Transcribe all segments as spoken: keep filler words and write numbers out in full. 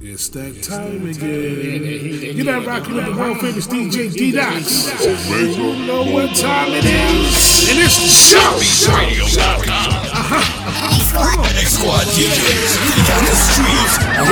It's that time again. You're not rocking with the world famous D J D-Dox. You know what time it is. And it's Jam Master dot com. Uh-huh. X-Squad D Js. We got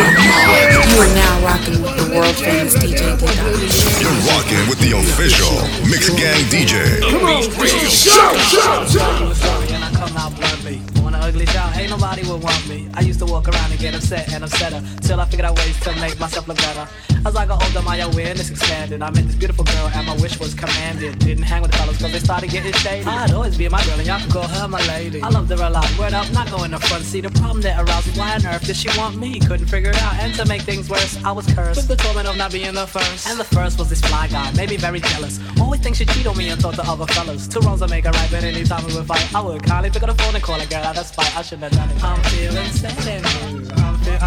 the streets. You are now rocking with the world famous D J D-Dox. You're rocking with the official Mix Gang D J. Come on, show, show, show. An ugly child, ain't nobody would want me. I used to walk around and get upset and upsetter, till I figured out ways to make myself look better. As I got older, my awareness expanded. I met this beautiful girl and my wish was commanded. Didn't hang with the fellas cause they started getting shady. I'd always be my girl and y'all could call her my lady. I loved her a lot, word up, not going to front. See, the problem that aroused me, why on earth did she want me? Couldn't figure it out, and to make things worse, I was cursed with the torment of not being the first. And the first was this fly guy, made me very jealous. Only thing she cheated on me and thought the other fellas. Two wrongs I make her right, but anytime we would fight, I would kindly pick up the phone and call a girl. That's why I shouldn't have done it. I'm feeling sad and I'm feeling, I'm feeling,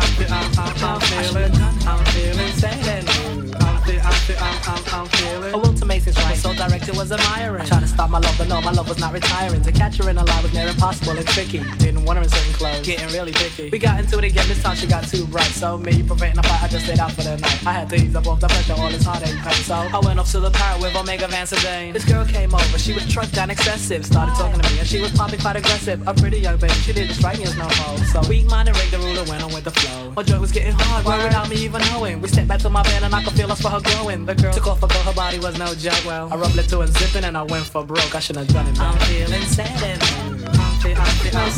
I'm feeling, I'm feeling sad and I'm feeling, I'm feeling, I'm feeling. A will to make things right, so direct it was admiring. Trying to stop my love, but no, my love was not retiring. To catch her in a lie was near impossible and tricky. Didn't want her in certain clothes, getting really picky. We got into it again, this time she got too bright. So me preventing a fight, I just stayed out for the night. I had to ease up off the pressure, all this heartache pain. So I went off to the pirate with Omega Vance Day. This girl came over, she was trucked down excessive. Started talking to me and she was popping quite aggressive. A pretty young baby, she didn't strike me as no more. So weak minded rigged the ruler, went on with the flow. My joint was getting hard, well, without me even knowing. We stepped back to my bed and I could feel us for her growing. The girl took off her girl, her body was no joke. Well, I rubbed it to and zipping and I went for broke. I shouldn't have done it. Back. I'm feeling sad and I'm feeling, I'm feeling, I'm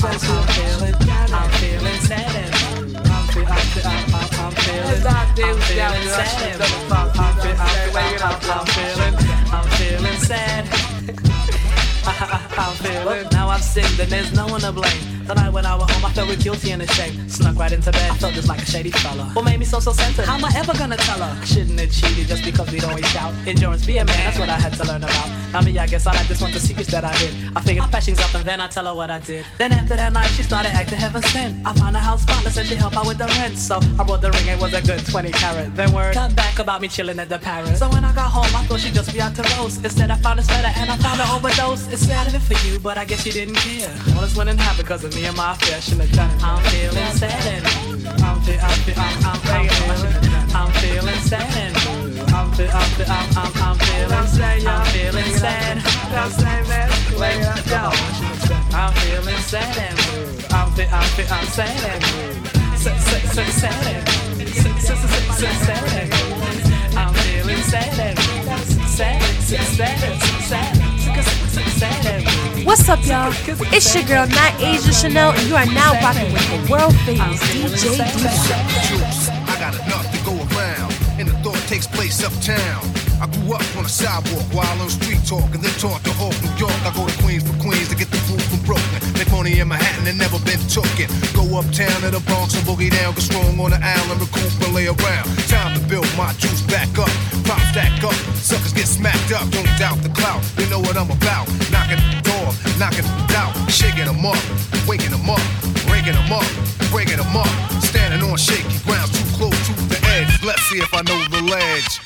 feeling sad and I'm feeling, I'm feeling, I'm feeling sad and I'm feeling, I'm feeling sad. I'm feeling. Look, now I've sinned and there's no one to blame. The night when I was home, I felt really guilty and ashamed. Snuck right into bed, I felt just like a shady fella. What made me so self-centered? How am I ever gonna tell her? Shouldn't have cheated just because we'd always shout. Endurance, be a man, that's what I had to learn about. Now me, I guess I like this one, the secrets that I hid. I figured I patch things up and then I tell her what I did. Then after that night, she started acting heaven sent. I found a house spotless and she helped out with the rent. So I bought the ring, it was a good twenty carat. Then word got back about me chilling at the parrot. So when I got home, I thought she'd just be out to roast. Instead I found a sweater and I found an overdose. It's sad of it for you, but I guess you didn't care. All this wouldn't happen because of me and my affair. Shouldn't have done it. I'm feeling sad and I'm feeling, I'm feeling, I'm feeling, I'm feeling sad and I'm feeling, I'm feeling, I'm feeling, I'm feeling sad. I'm feeling sad. I'm feeling sad and I'm feeling, I'm feeling, I'm sad and sad and I'm feeling sad and sad, sad, sad. What's up, y'all? It's your girl, Not Asia Chanel, and you are now rocking with the world famous D J D-Dox. I got enough to go around, and the thought takes place uptown. I grew up on a sidewalk while on street talk, and then taught to all New York. I go to Queens for Queens to get the food from Brooklyn. They pony in Manhattan and never been tookin'. Go uptown to the Bronx and boogie down, get strong on the island, recoup and lay around. Time to build my juice back up. Pop stack up, suckers get smacked up. Don't doubt the clout, you know what I'm about. Knocking the door, knocking the out, shaking them up, waking them up, breaking them up, breaking them up. Standing on shaky ground, too close to the edge. Let's see if I know the ledge.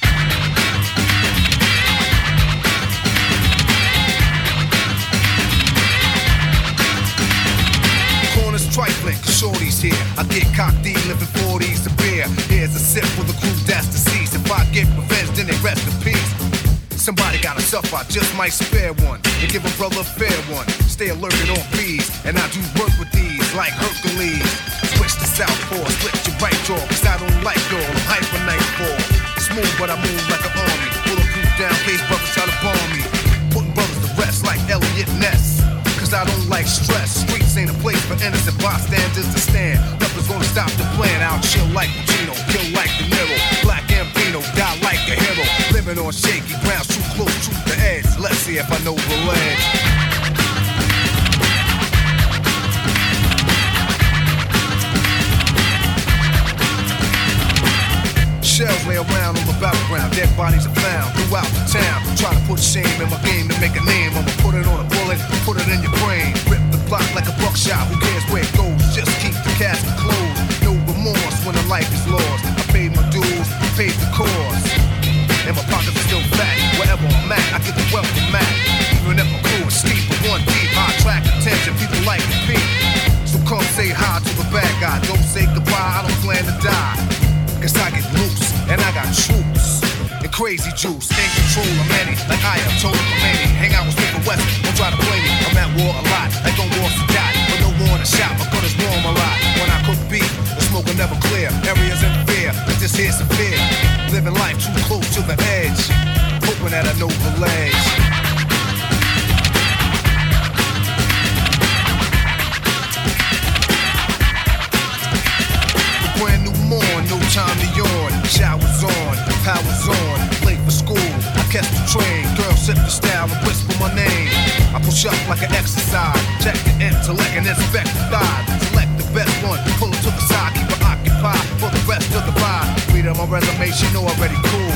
Corners trifling, cause shorty's here. I get cocked, living forties to beer. Here's a sip for the crew that's deceased. If I get revenge, then they rest in peace. Somebody got a stuff, I just might spare one and give a brother a fair one. Stay alert and on bees, and I do work with these like Hercules. Switch to southpaw, split your right jaw, cause I don't like y'all, I'm hyper nightfall. Smooth, but I move like an army. Bulletproof down, face brothers try to bomb me. Putting brothers to rest like Elliot Ness, cause I don't like stress. Streets ain't a place for innocent bystanders to stand. Nothing's gonna stop the plan, I'll chill like Pacino, kill like De Niro. Black and Pino, die like a hero. Living on shaky ground, too close to the edge. Let's see if I know the ledge. Shells lay around on the battleground, dead bodies are found throughout the town. Try to put shame in my game to make a name. I'ma put it on a bullet, put it in your brain. Rip the block like a buckshot, who cares where it goes? Just keep the casket closed. No remorse when a life is lost. I paid my dues, paid the cost. And my pockets are still fat. Wherever I'm at, I get the wealth from Mac. Even if my crew is sleep with one deep, I attract attention, people like to be. So come say hi to the bad guy. Don't say goodbye, I don't plan to die. Cause I get loose, and I got troops and crazy juice. In control of many, like I am told of many. Hang out with Smith and West, don't try to play me. I'm at war a lot, like don't war to die. But no war in a shop, my gun is warm a lot. When I cook beef, the smoke will never clear. Areas interfere, but this here's severe. Living life too close to the edge, hoping that I know the ledge. A brand new morn, no time to yawn. Showers on, power's on, late for school. I catch the train, girl sip the style and whisper my name. I push up like an exercise, check the intellect and inspect the thighs. Select the best one, pull it to the side, keep it occupied for the rest of the ride. Read on my resume, she know already cool.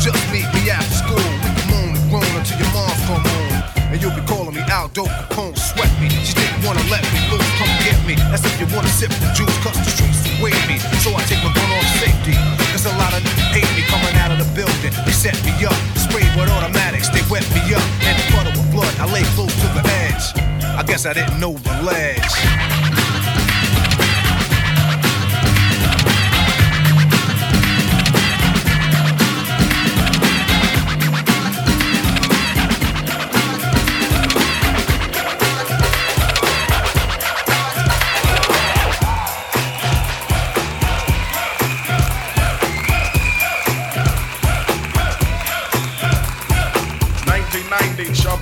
Just meet me after school, we can moon and groan until your mom come home. And you'll be calling me out, dope, Capone, sweat me. She didn't wanna let me loose, come get me. That's if you wanna sip the juice, cause the streets await me. So I take my gun off safety, cause a lot of niggas hate me coming out of the building. They set me up, sprayed with automatics, they wet me up. And the puddle with blood, I lay close to the edge. I guess I didn't know the ledge.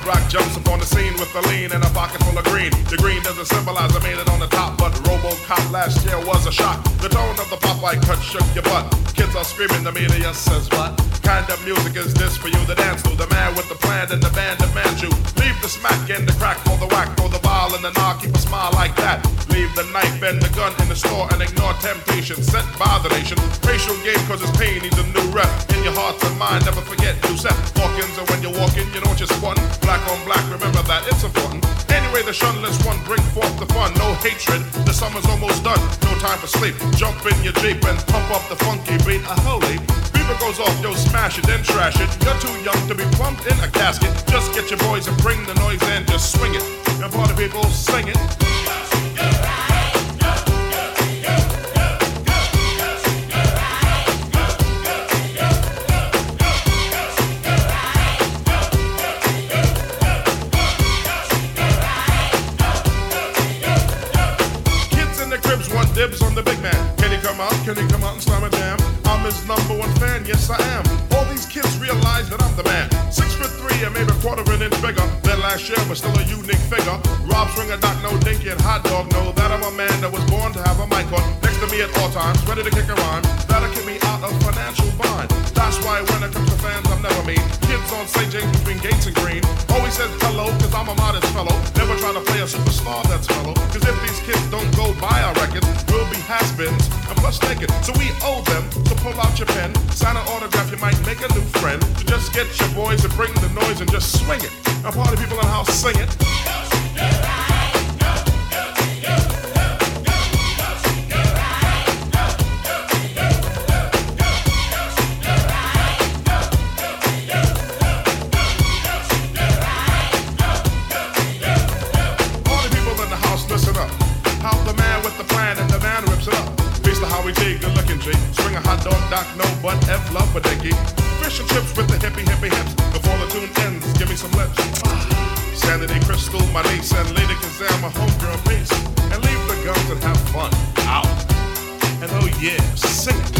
Rock jumps upon the scene with a lean and a pocket full of green. The green doesn't symbolize I made it on the top, but RoboCop last year was a shock. The tone of the Popeye cut shook your butt. Kids are screaming, the media says what? Kind of music is this for you to dance to? The man with the plan and the band demands you. Leave the smack and the crack for the whack, for the ball and the knock, keep a smile like that. Leave the knife and the gun in the store and ignore temptation sent by the nation. Racial game causes pain, needs a new rep. In your hearts and mind, never forget you set Hawkins, and when you're walking, you know what you're squatting. Black on black, remember that, it's important. Anyway, the shunless one, bring forth the fun. No hatred, the summer's almost done. No time for sleep, jump in your Jeep and pump up the funky beat. A holy beaver goes off, yo, smash it, then trash it. You're too young to be plumped in a casket. Just get your boys and bring the noise and just swing it. And party people, sing it. Dibs on the big man. Can he come out? Can he come out and slam a jam? I'm his number one fan, yes I am. All these kids realize that I'm the man. Six foot three and maybe a quarter of an inch bigger than last year, but still a unique figure. Rob Swinger, Doc, no dinky and hot dog. Know that I'm a man that was born to have a mic on next to me at all times, ready to kick a rhyme. That'll get me out of financial bind. That's why when it comes to fans, I'm never mean. Kids on Saint James between Gates and Green always says hello, cause I'm a modest fellow. Never try to play a superstar that's fellow. Cause if these kids don't go buy our records, we'll be has-beens and plus naked. So we owe them, so pull out your pen, sign an autograph, you might make a new friend. So just get your boys and bring the noise and just swing it. And party people in the house, sing it. Swing a hot dog, Doc, no, but F love for Dickie. Fish and chips with the hippie, hippie hips. Before the tune ends, give me some lips. Sanity Crystal, my niece, and Lady Kazam, my homegirl piece. And leave the guns and have fun. Out. And oh yeah, sing it.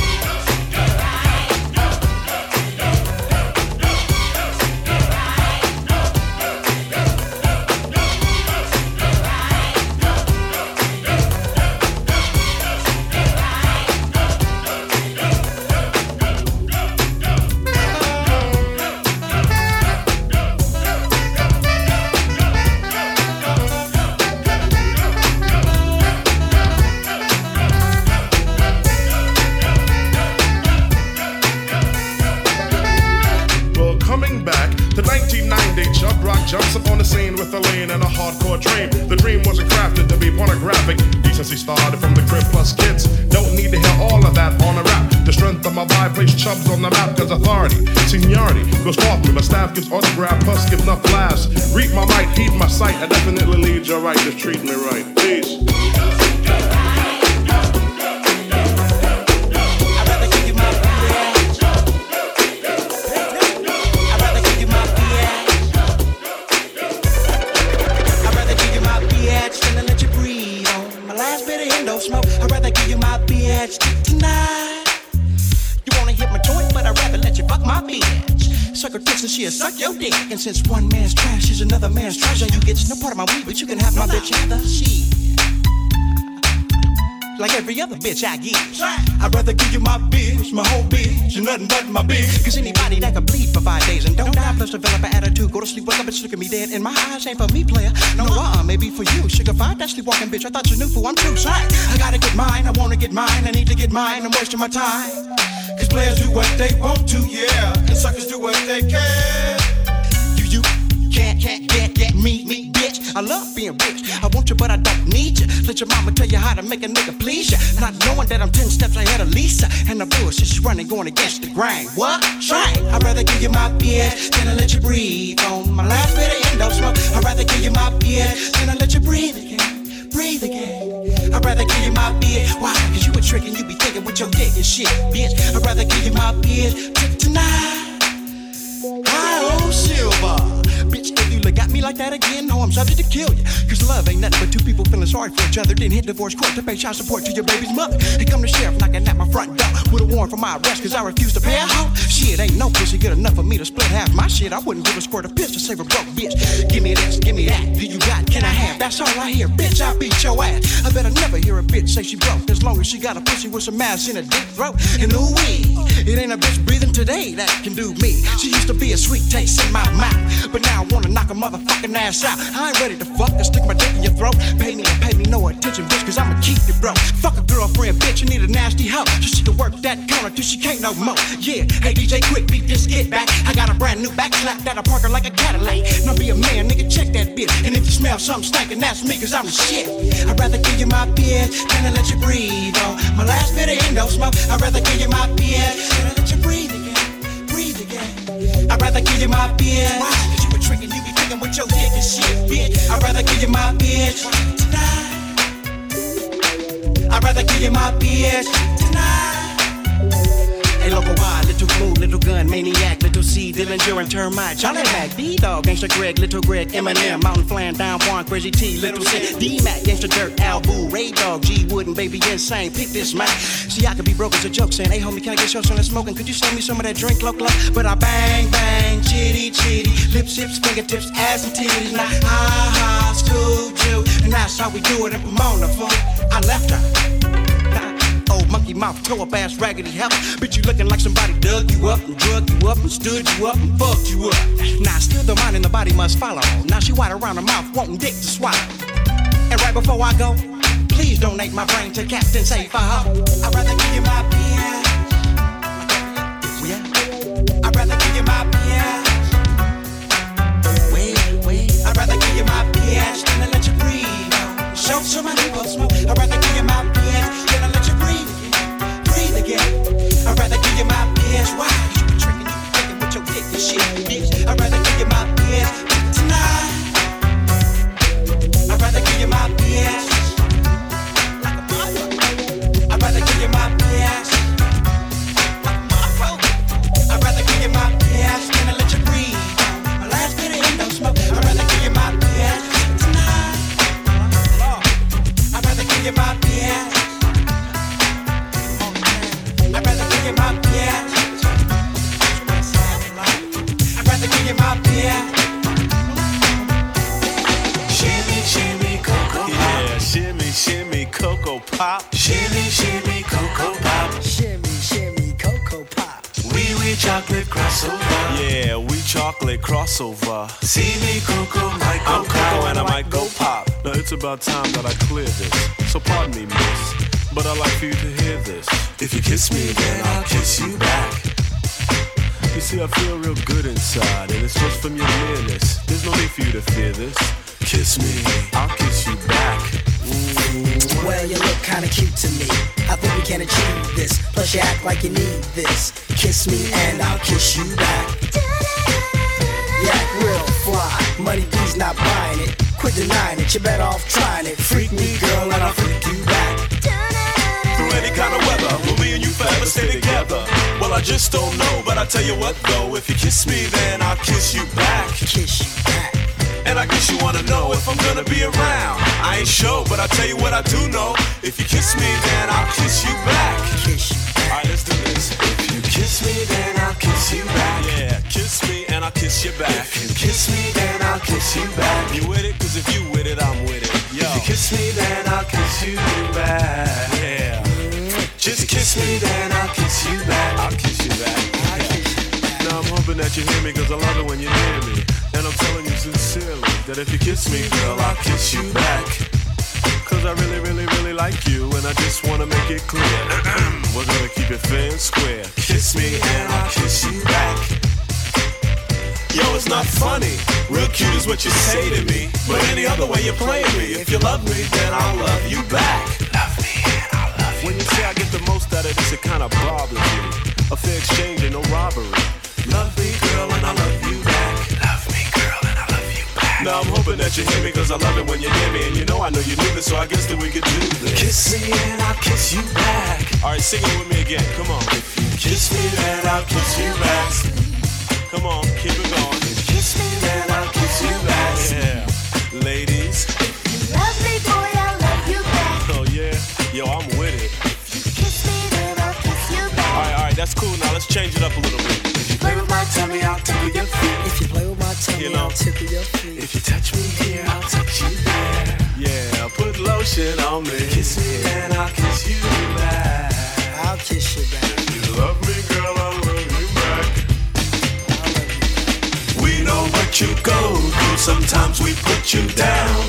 Chubs on the map, cause authority, seniority goes far through. My staff gives autograph, plus gives enough laughs. Read my mic, heed my sight. I definitely lead your right, just treat me right. Peace. I'd rather keep suck her tits and she'll suck your dick. And since one man's trash is another man's treasure, you get no part of my weed, but you can have my bitch either. She, like every other bitch I give. I'd rather give you my bitch, my whole bitch, and nothing but my bitch. Cause anybody that can bleed for five days and don't die, plus develop an attitude, go to sleep with a bitch, look at me dead in my eyes, ain't for me, player. No, uh-uh, maybe for you. Sugar five, that sleepwalking bitch, I thought you knew, fool, I'm too sorry. I gotta get mine, I wanna get mine, I need to get mine, I'm wasting my time. Cause players do what they want to, yeah, and suckers do what they can. You, you can't, can't get, get me, me. I love being rich, I want you but I don't need you. Let your mama tell you how to make a nigga please you. Not knowing that I'm ten steps ahead of Lisa. And the bullshit she's running going against the grain. What? Try. I'd rather give you my bitch than I let you breathe on my last bit of endo smoke. I'd rather give you my bitch than I let you breathe again, breathe again. I'd rather give you my bitch. Why? Cause you a trick and you be thinking with your dick and shit, bitch. I'd rather give you my bitch tonight. I own silver. Bitch, if you look at me like that again, no, I'm subject to kill you. Cause love ain't nothing but two people feeling sorry for each other, then hit divorce court to pay child support to your baby's mother. Here come the sheriff knocking at my front door with a warrant for my arrest cause I refuse to pay a hoe. Shit, ain't no pussy good enough for me to split half my shit. I wouldn't give a squirt of piss to save a broke bitch. Give me this, give me that, do you got, can I have? That's all I hear, bitch, I beat your ass. I better never hear a bitch say she broke, as long as she got a pussy with some ass in a dick throat. And ooh wee, it ain't a bitch breathing today that can do me. She used to be a sweet taste in my mouth, but now I wanna knock a motherfucking ass out. I ain't ready to fuck, I stick my dick in your throat. Pay me and pay me no attention, bitch, cause I'ma keep it broke. Fuck a girlfriend, bitch, you need a nasty hoe, so she can work that counter till she can't no more. Yeah, hey D J, quick, beat this kid back. I got a brand new back, slap that I park her like a Cadillac. Now be a man, nigga, check that bitch. And if you smell something stinking, that's me, cause I'm the shit. I'd rather give you my bitch than I let you breathe on my last bit of endo smoke. I'd rather give you my bitch than I let you breathe again, breathe again. I'd rather give you my bitch. Tricking, you be thinking with your dick and shit, bitch. I'd rather give you my bitch tonight. I'd rather give you my bitch tonight. Hey, local wild, little blue, little gun, maniac, little C, Dillinger, and Termite, Johnny Mac, D-Dog, Gangsta Greg, Little Greg, Eminem, Mountain Flying, Down Juan, Crazy T, Little Sin, D-Mac, Gangsta Dirt, Al Boo, Ray Dog, G Wooden, Baby Insane, pick this mic. See, I could be broke as a joke, saying, hey, homie, can I get your son and smoking? Could you sell me some of that drink, local? But I bang, bang, chitty, chitty, lips, hips, fingertips, ass and titties, now, ha-ha, school, Jew, and that's how we do it in Pomona, fool. I left her. Monkey mouth, toe up ass, raggedy help. Bitch, you looking like somebody dug you up and drug you up and stood you up and fucked you up. Now, still the mind and the body must follow. Now she wide around her mouth, wanting dick to swallow. And right before I go, please donate my brain to Captain Save for her. I'd rather give you my bitch. Yeah. I'd rather give you my bitch. Wait, wait. I'd rather give you my bitch than to let you breathe. Show somebody what smoke. I'd rather give you my bitch. I'd rather give you my bitch. Why? You be tricking, you be fucking with your dick and shit, bitch. I'd rather give you my bitch tonight. I'd rather give you my bitch like a motherfucker. I'd rather give you my bitch like a motherfucker. I'd rather give you my bitch than I let you breathe. My last bit of endo smoke. I'd rather give you my bitch tonight. I'd rather give you my bitch. I'd rather give you my beer. Shimmy, shimmy, cocoa pop. Yeah, shimmy, shimmy, cocoa pop. Shimmy, shimmy, cocoa pop. Shimmy, shimmy, cocoa pop. Wee wee chocolate crossover. Yeah, we chocolate crossover. See me, cocoa, Michael. I'm cocoa and I might go pop. Now it's about time that I clear this. So pardon me, miss. But I'd like for you to hear this. If you kiss me, then I'll kiss you back. You see, I feel real good inside, and it's just from your nearness. There's no need for you to fear this. Kiss me, I'll kiss you back. Mm-hmm. Well, you look kinda cute to me. I think we can achieve this. Plus, you act like you need this. Kiss me, and I'll kiss you back. You act real fly. Money, please, not buying it. Quit denying it, you're better off trying it. Freak me, girl, and I'll freak you back. Any kind of weather, will me and you forever stay together? Well, I just don't know, but I tell you what though, if you kiss me, then I'll kiss you back. Kiss you back. And I guess you wanna know if I'm gonna be around. I ain't sure, but I tell you what I do know. If you kiss me, then I'll kiss you back. Kiss you back. Alright, let's do this. If you kiss me, then I'll kiss you back. Yeah, kiss me. your back. If you kiss me, then I'll kiss you back. You with it? Cause if you with it, I'm with it. Yo. If you kiss me, then I'll kiss you back. Yeah. Just kiss me, then I'll kiss you back. I'll kiss you back. Yeah. Now I'm hoping that you hear me, cause I love it when you're near me. And I'm telling you sincerely that if you kiss me, girl, I'll kiss you back. Cause I really, really, really like you, and I just wanna make it clear. We're gonna keep it fair and square. Kiss me and I'll kiss you back. Yo, it's not funny. Real cute is what you say to me, but any other way you're playing me. If you love me, then I'll love you back. Love me and I'll love you back. When you say I get the most out of this, it kinda bothers me. A fair exchange and no robbery. Love me, girl, and I love you back. Love me, girl, and I love you back. Now I'm hoping that you hear me, cause I love it when you hear me. And you know I know you knew this, so I guess that we could do this. Kiss me and I'll kiss you back. Alright, sing it with me again, come on. If you kiss me, then I'll kiss you back. Come on, keep it going. If you kiss me, then I'll kiss you back. Yeah, ladies, if you love me, boy, I love you back. Oh yeah, yo, I'm with it. If you kiss me, then I'll kiss you back. Alright, alright, that's cool, now let's change it up a little bit. Play with my tummy, I'll tickle your feet. If you play with my tummy, you know, I'll tickle your feet. If you touch me here, I'll touch you there. Yeah, put lotion on me. Kiss me and I'll kiss you back. I'll kiss you back. If you love me, girl, I'll love you back. I'll love you. We know what you go through. Sometimes we put you down.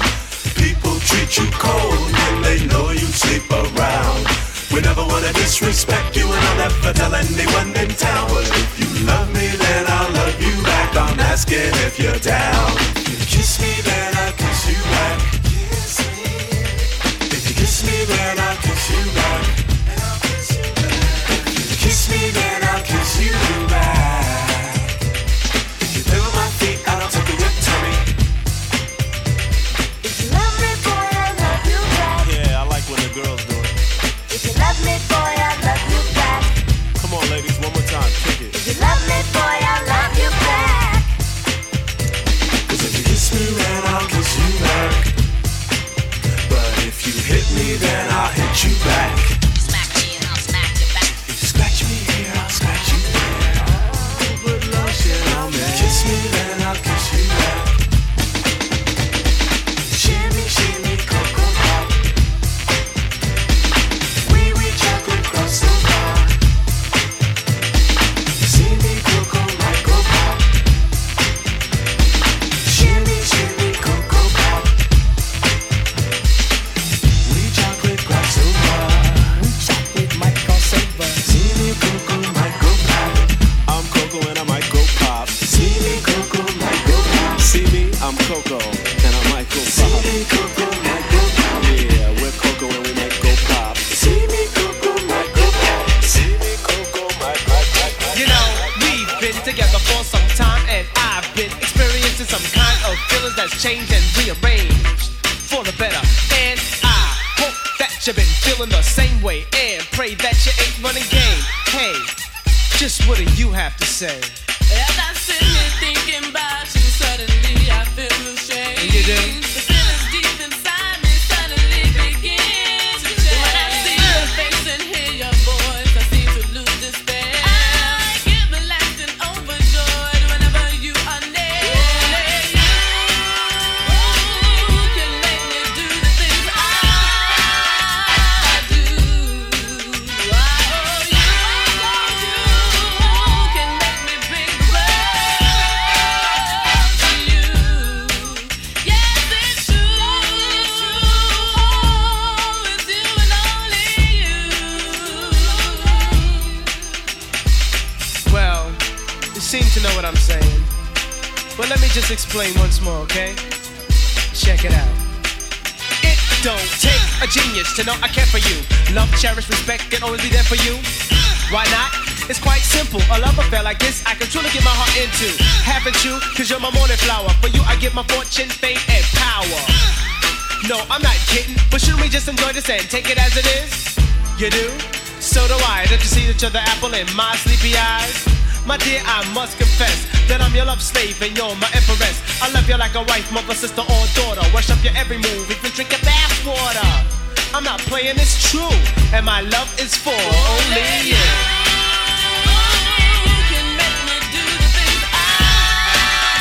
People treat you cold and they know you sleep around. We never wanna disrespect you, and I'll never tell anyone in town. But if you love me, then I'll love you back. I'm asking if you're down. If you kiss me, then I'll kiss you back. Kiss me. If you kiss me, then I'll kiss you back. I'll kiss you back. If you kiss me, then I'll kiss you back. If you play with my feet, I don't tickle your tummy. If you love me, boy, I love you back. Yeah, I like when the girls do it. If you love me, boy, I love you back. Come on, ladies, one more time, kick it. If you love me, boy, I love you back. Cause if you kiss me, then I'll kiss you back. But if you hit me, then I'll hit you back. Smack me and I'll smack you back. If you scratch me here, I'll scratch you there. I'll put lotion on me. Kiss me, then I'll kiss you back. Shimmy, shimmy, cocoa pop. Wee wee chocolate cross the bar. See me cocoa like go pop. Shimmy, shimmy, cocoa pop. Wee chocolate cross the bar. Wee chocolate might cross the bar. See me cocoa like go pop. I'm cocoa and I might go pop. See me cocoa like go pop. See me, I'm cocoa and I might go pop. See me cocoa like go pop. Yeah, we're cocoa and we might go pop. See me cocoa like go pop. See me cocoa like go pop. You know, we've been together for some time, and I've been experiencing some kind of feelings that's changed and rearranged for the better. And I hope that you've been feeling the same way, and pray that you ain't running game. Hey, just what do you have to say? As I sit here thinking about you, suddenly I feel ashamed. You do? The feelings deep inside me suddenly begin to change. When I see your face and hear your voice, I seem to lose despair. I get relaxed and overjoyed whenever you are near. You can make me do the things I do. Oh, you, you can make me bring love to you. Yes, it's true. Oh, it's you and only you. Well, you seem to know what I'm saying. But let me just explain once more, okay? Check it out. It don't take a genius to know I care for you. Love, cherish, respect, and always be there for you. Why not? It's quite simple. A love affair like this, I can truly get my heart into. Haven't you? Cause you're my morning flower. For you, I get my fortune, fame, and power. No, I'm not kidding. But shouldn't we just enjoy this and take it as it is? You do? So do I. Don't you see each other apple in my sleepy eyes? My dear, I must confess that I'm your love slave and you're my empress. I love you like a wife, mother, sister, or daughter. Wash up your every move, even drink your bath water. I'm not playing, it's true. And my love is for only you. You can make me do the things I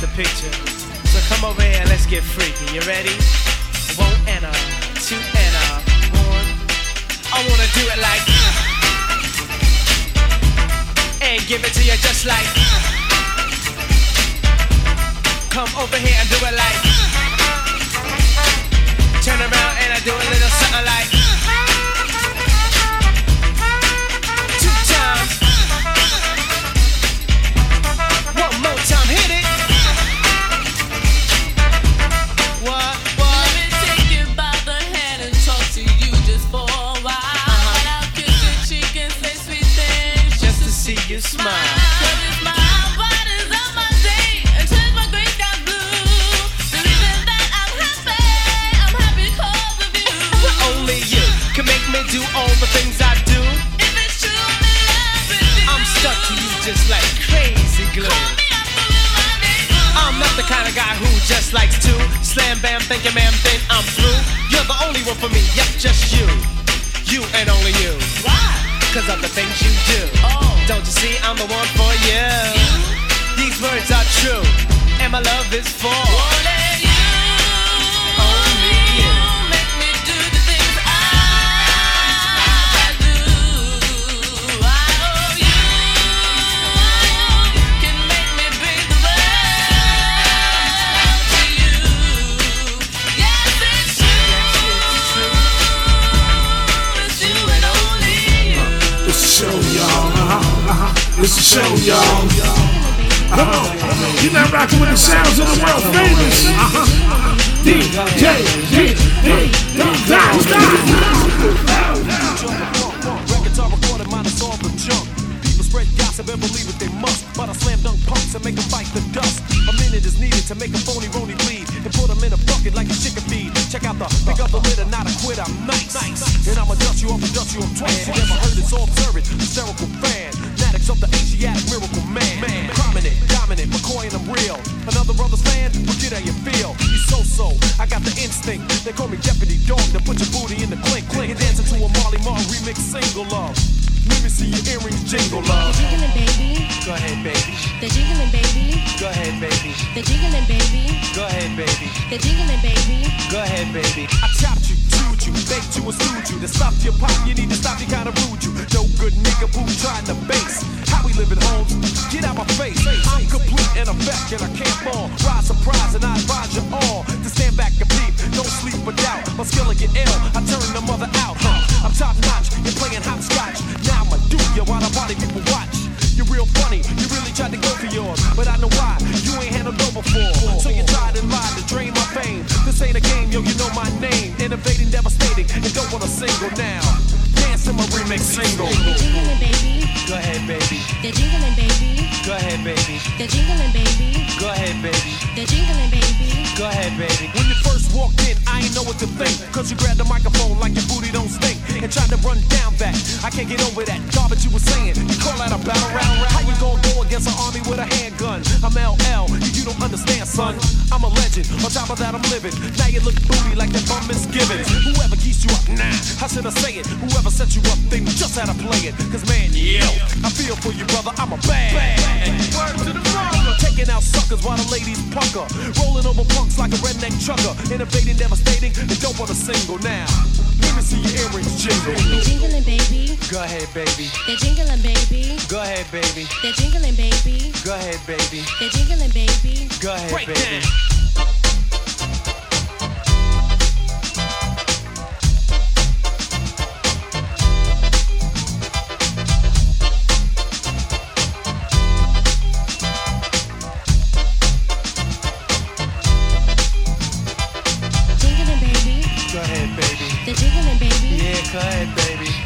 got the picture. So come over here and let's get freaky. You ready? One and a, two and a, one. I wanna do it like and give it to you just like. Come over here and do it like. Turn around and I do a little something like. Two times. One more time, hit it. What? You smile. Cause you smile brightens up my day and turns my gray sky blue. The reason that I'm happy, I'm happy cause of you. Only you can make me do all the things I do. If it's true, then love is you. I'm stuck to you just like crazy glue. Call me up for my neighbor. I'm not the kind of guy who just likes to slam bam, thank you ma'am, then I'm through. You're the only one for me, yep, just you. You and only you. Why? Cause of the things you do. Oh. Don't you see I'm the one for you? You? These words are true, and my love is for only you. Only you make me do the things I do. I owe you. I owe you. Can make me bring the world to you. Yes, it's true. Yes, it's true. It's you and only you. It's a show, y'all. Uh-huh. It's a show, y'all. Uh-huh. Come on. You're not rocking with the sounds of the world famous. Uh-huh. D J D-Dox. Record top recorded, mine is all but junk. People spread gossip and believe what they must. But I slam dunk punks and make them fight the dust. A minute is needed to make a phony rony bleed. And put them in a bucket like a chicken feed. Check out the, pick up the lid and not a quit, I'm nice. And I'ma dust you up and dust you up twice. Never heard it's all turret, hysterical fan. Of the Asiatic miracle man. man Prominent, dominant, McCoy and I'm real. Another brother's fan, but get how you feel. You so-so, I got the instinct. They call me Deputy Dog, to put your booty in the clink. Clink and dancing to a Marley Marl remix single, love. Let me see your earrings jingle, love. The jiggling baby. Go ahead, baby. The jiggling baby. Go ahead, baby. The jiggling baby. Go ahead, baby. The jiggling baby. Go ahead, baby. I chopped you, chewed you, baked you, and stewed you. To stop your pop, you need to stop your kind of rude you. No good nigga who trying to base. How we living homes? Get out my face. I'm complete and I'm back and I can't fall. Rise, surprise, and I advise you all to stand back and peep. Don't sleep or doubt. My skill will get ill. I turn the mother out. Huh? I'm top notch. You're playing hopscotch. Now I'm a dude. You wanna party? People watch. You're real funny. You really tried to go for yours, but I know why. You ain't handled no before. So you tried and lied to drain my fame. This ain't a game, yo. You know my name. Innovating, devastating, and don't want a single now. Dance in my remix single. Go ahead, baby. The jiggling baby. Go ahead, baby. The jiggling baby. Go ahead, baby. The jiggling baby. Go ahead, baby. When you first walked in, I ain't know what to think. Cause you grabbed the microphone like your booty don't stink. And tried to run down that. I can't get over that garbage you were saying. You call out a battle round. How you gon' go against an army with a handgun? I'm L L. You don't understand, son. I'm a legend. On top of that, I'm living. Now you look booty like that bum misgivings. Whoever geeks you up, nah. How should I say it? Whoever set you up, they just had to play it. Cause man, yeah. I feel for you, brother, I'm a bad, bad. Word to the brother. Taking out suckers while the ladies pucker. Rolling over punks like a redneck trucker. Innovating, devastating, they don't want a single now. Let me see your earrings jingle. They're jingling, baby. Go ahead, baby. They're jingling, baby. Go ahead, baby. They're jingling, baby. Go ahead, baby. They're jingling, baby. Go ahead, baby. Break down. Go ahead, baby. The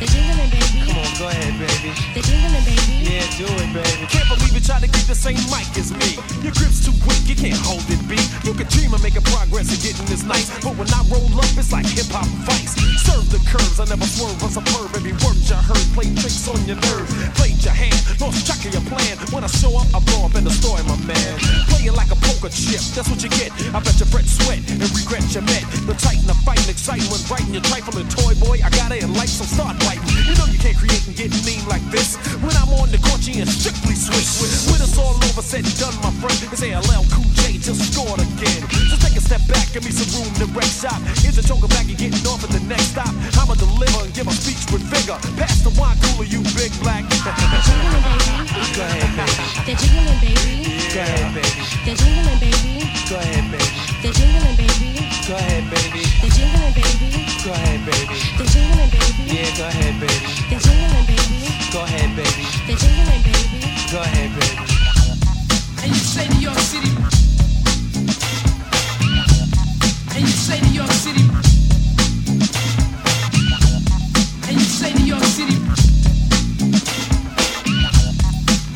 jingling, baby. Come on, go ahead, baby. The jingling, baby. Yeah, do it, baby. Can't believe you tried to get the same mic as me. Your grip's too weak, you can't hold it, B. You can dream of making progress and getting this nice. But when I roll up, it's like hip-hop vice. Serve the curves, I never swerve, I'm superb. Every word you heard, played tricks on your nerves. Played your hand, lost track of your plan. When I show up, I blow up in the story, my man. Play it like a poker chip, that's what you get. I bet your breath sweat and regret you met. The titan, the fight, and exciting when writing. You're trifling, toy boy, I got it. And lights, so start biting. You know you can't create and get mean like this. When I'm on the court, and strictly switch. With us all over, said and done, my friend. It's A L L, Cool J, still scored again. So take a step back, give me some room to wreck shop. Here's a joke back, you're getting off at the next stop. I'ma deliver and give my speech with vigor. Pass the wine cooler, you big black. They're jingling, baby. Go ahead, baby. They're jingling, baby. Go ahead, baby. They're jingling, baby. Go ahead, baby. They're jingling, baby. Go ahead, baby. They're jingling, baby. Go ahead, baby. They're jingling, baby. Yeah, go ahead, baby. They're jingling, baby. Go ahead, baby. They're jingling, baby. Go ahead, baby. And you say New York City. And you say New York City. And you say New York City.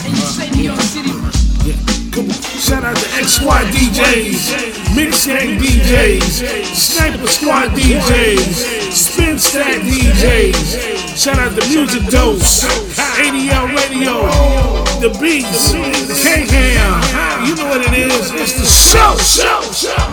And you say New York City. Yeah, come on. Shout out to X-Squad D Js, Mix Gang D Js, Sniper Squad D Js, Spin Stat D Js. Shout out to Music Dose, A D L Radio. The Beast, K-Ham, you know what it is, it's the show, show, show.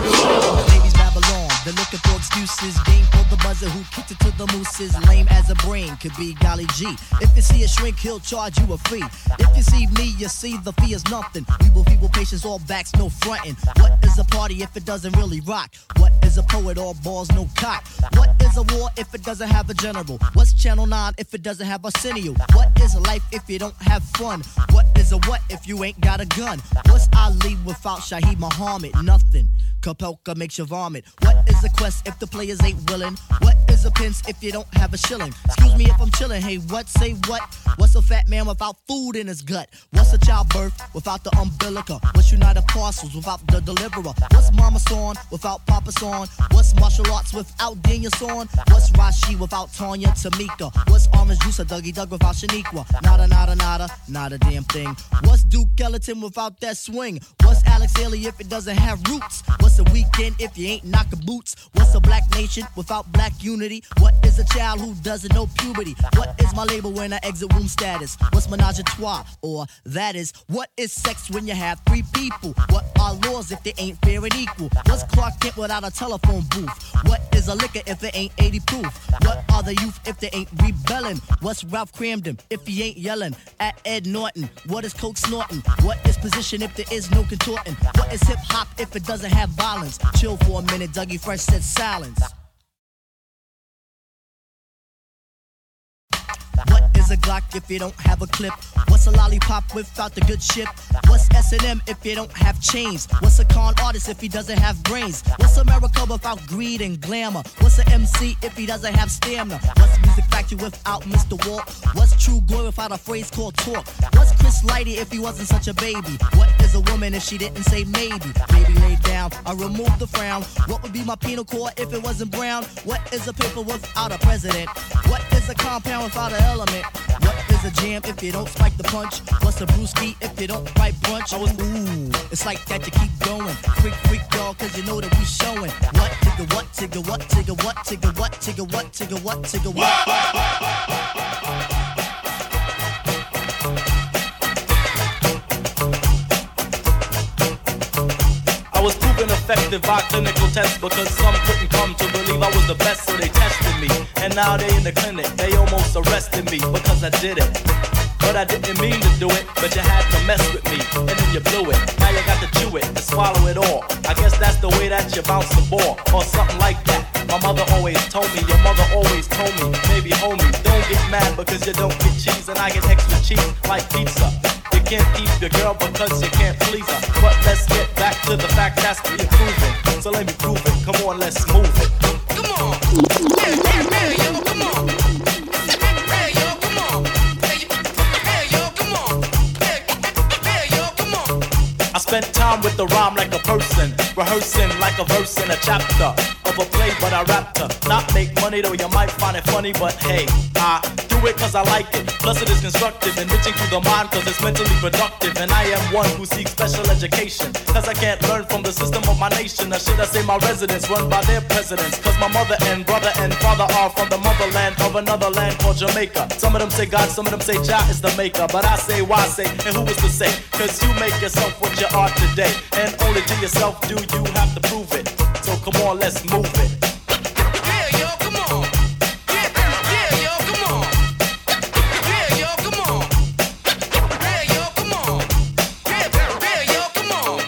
Ladies Babylon, they're looking for excuses, game for the buzzer, who kicked it to the mooses, lame as a brain, could be golly G. If you see a shrink, he'll charge you a fee. If you see me, you see the fee is nothing. We will people, patience, all backs, no fronting. What is a party if it doesn't really rock? What is a poet, all balls, no cock? What is a war if it doesn't have a general? What's Channel nine if it doesn't have Arsenio? What is a life if you don't have fun? What is a what if you ain't got a gun? What's Ali without Shahid Muhammad? Nothing. Kapelka makes you vomit. What is a quest if the players ain't willing? What is a pence if you don't have a shilling? Excuse me if I'm chilling. Hey, what? Say what? What's a fat man without food in his gut? What's a childbirth without the umbilical? What's United Parcels without the deliverer? What's Mama Son without Papa Son? What's martial arts without Daniel-san? What's Rashi without Tanya Tamika? What's Orange Juice or Dougie Doug without Shaniqua? Nada, nada, nada, not a damn thing. What's Duke Ellington without that swing? What's Alex Haley if it doesn't have roots? What's a weekend if you ain't knocking boots? What's a black nation without black unity? What is a child who doesn't know puberty? What is my label when I exit womb status? What's menage a trois? Or that is, what is sex when you have three people? What are laws if they ain't fair and equal? What's Clark Kent without a telephone booth? What is a liquor if it ain't eighty proof? What are the youth if they ain't rebelling? What's Ralph Cramden if he ain't yelling at Ed Norton? What is coke snorting? What is position if there is no contorting? What is hip hop if it doesn't have violence? Chill for a minute, Doug E. Fresh said silence. What is a Glock if you don't have a clip? What's a lollipop without the good ship? What's S and M if you don't have chains? What's a con artist if he doesn't have brains? What's America without greed and glamour? What's an M C if he doesn't have stamina? What's Music Factory without Mister Walk? What's True Glory without a phrase called talk? What's Chris Lighty if he wasn't such a baby? What is a woman if she didn't say maybe? Baby laid down, I removed the frown. What would be my penal code if it wasn't brown? What is a paper without a president? What is a compound without an element? What is a jam if you don't spike the punch? What's a brewski if you don't write brunch? Oh, ooh, it's like that, you keep going. Freak, freak, y'all, cause you know that we showing. What, tigga, what, tigga, what, tigga, what, tigga, what, tigga, what, tigga, what, tigga, what? I was proven effective by clinical tests because some couldn't come to believe I was the best, so they tested me. And now they in the clinic, they almost arrested me because I did it. But I didn't mean to do it, but you had to mess with me, and then you blew it. Now you got to chew it and swallow it all. I guess that's the way that you bounce the ball, or something like that. My mother always told me, your mother always told me, baby homie, don't get mad because you don't get cheese, and I get extra cheese like pizza. You can't keep your girl because you can't please her. But let's get back to the fact that's the improvement. So let me prove it. Come on, let's move it. Come on. Hey, hey, hey, yo, come on. Hey, yo, come on. Hey, yo, come on. Hey, yo, come on. I spent time with the rhyme like a person, rehearsing like a verse in a chapter of a play, but I rapped her. Not make money though, you might find it funny, but hey, I do it cause I like it. Plus it is constructive, enriching to the mind cause it's mentally productive. And I am one who seeks special education cause I can't learn from the system of my nation. Or should I say my residents run by their presidents? Cause my mother and brother and father are from the motherland of another land called Jamaica. Some of them say God, some of them say Jah is the maker. But I say why say, and who is to say? Cause you make yourself what you are today. And only to yourself do you have to prove it. So come on, let's move it. Yeah, yo, come on. Yeah, yeah, yo, come on. Yeah, yo, come on. Yeah, yo, come on. Yeah, yeah, yo, come on. Yeah,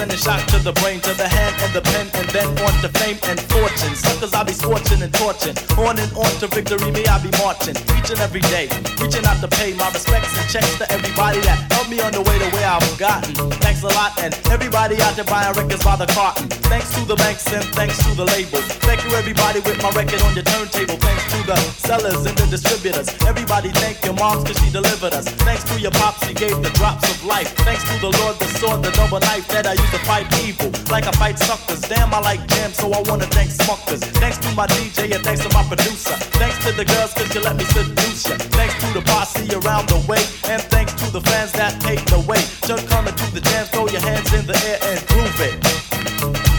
sending shock to the brain, to the hand and the pen, and then on to fame and fortune. Suckers I be scorching and torching, on and on to victory, me I be marching, preaching every day, reaching out to pay my respects and checks to everybody that helped me on the way to where I've gotten. Thanks a lot, and everybody out there buying records by the carton. Thanks to the banks and thanks to the label. Thank you everybody with my record on your turntable. Thanks to the sellers and the distributors. Everybody thank your moms cause she delivered us. Thanks to your pops, she gave the drops of life. Thanks to the Lord, the sword, the double knife that I used to fight evil, like I fight suckers. Damn, I like jam, so I wanna thank smuckers. Thanks to my D J and thanks to my producer. Thanks to the girls cause you let me seduce ya. Thanks to the posse around the way, and thanks to the fans that paved the way. Just coming to the jam, throw your hands in the air and groove it.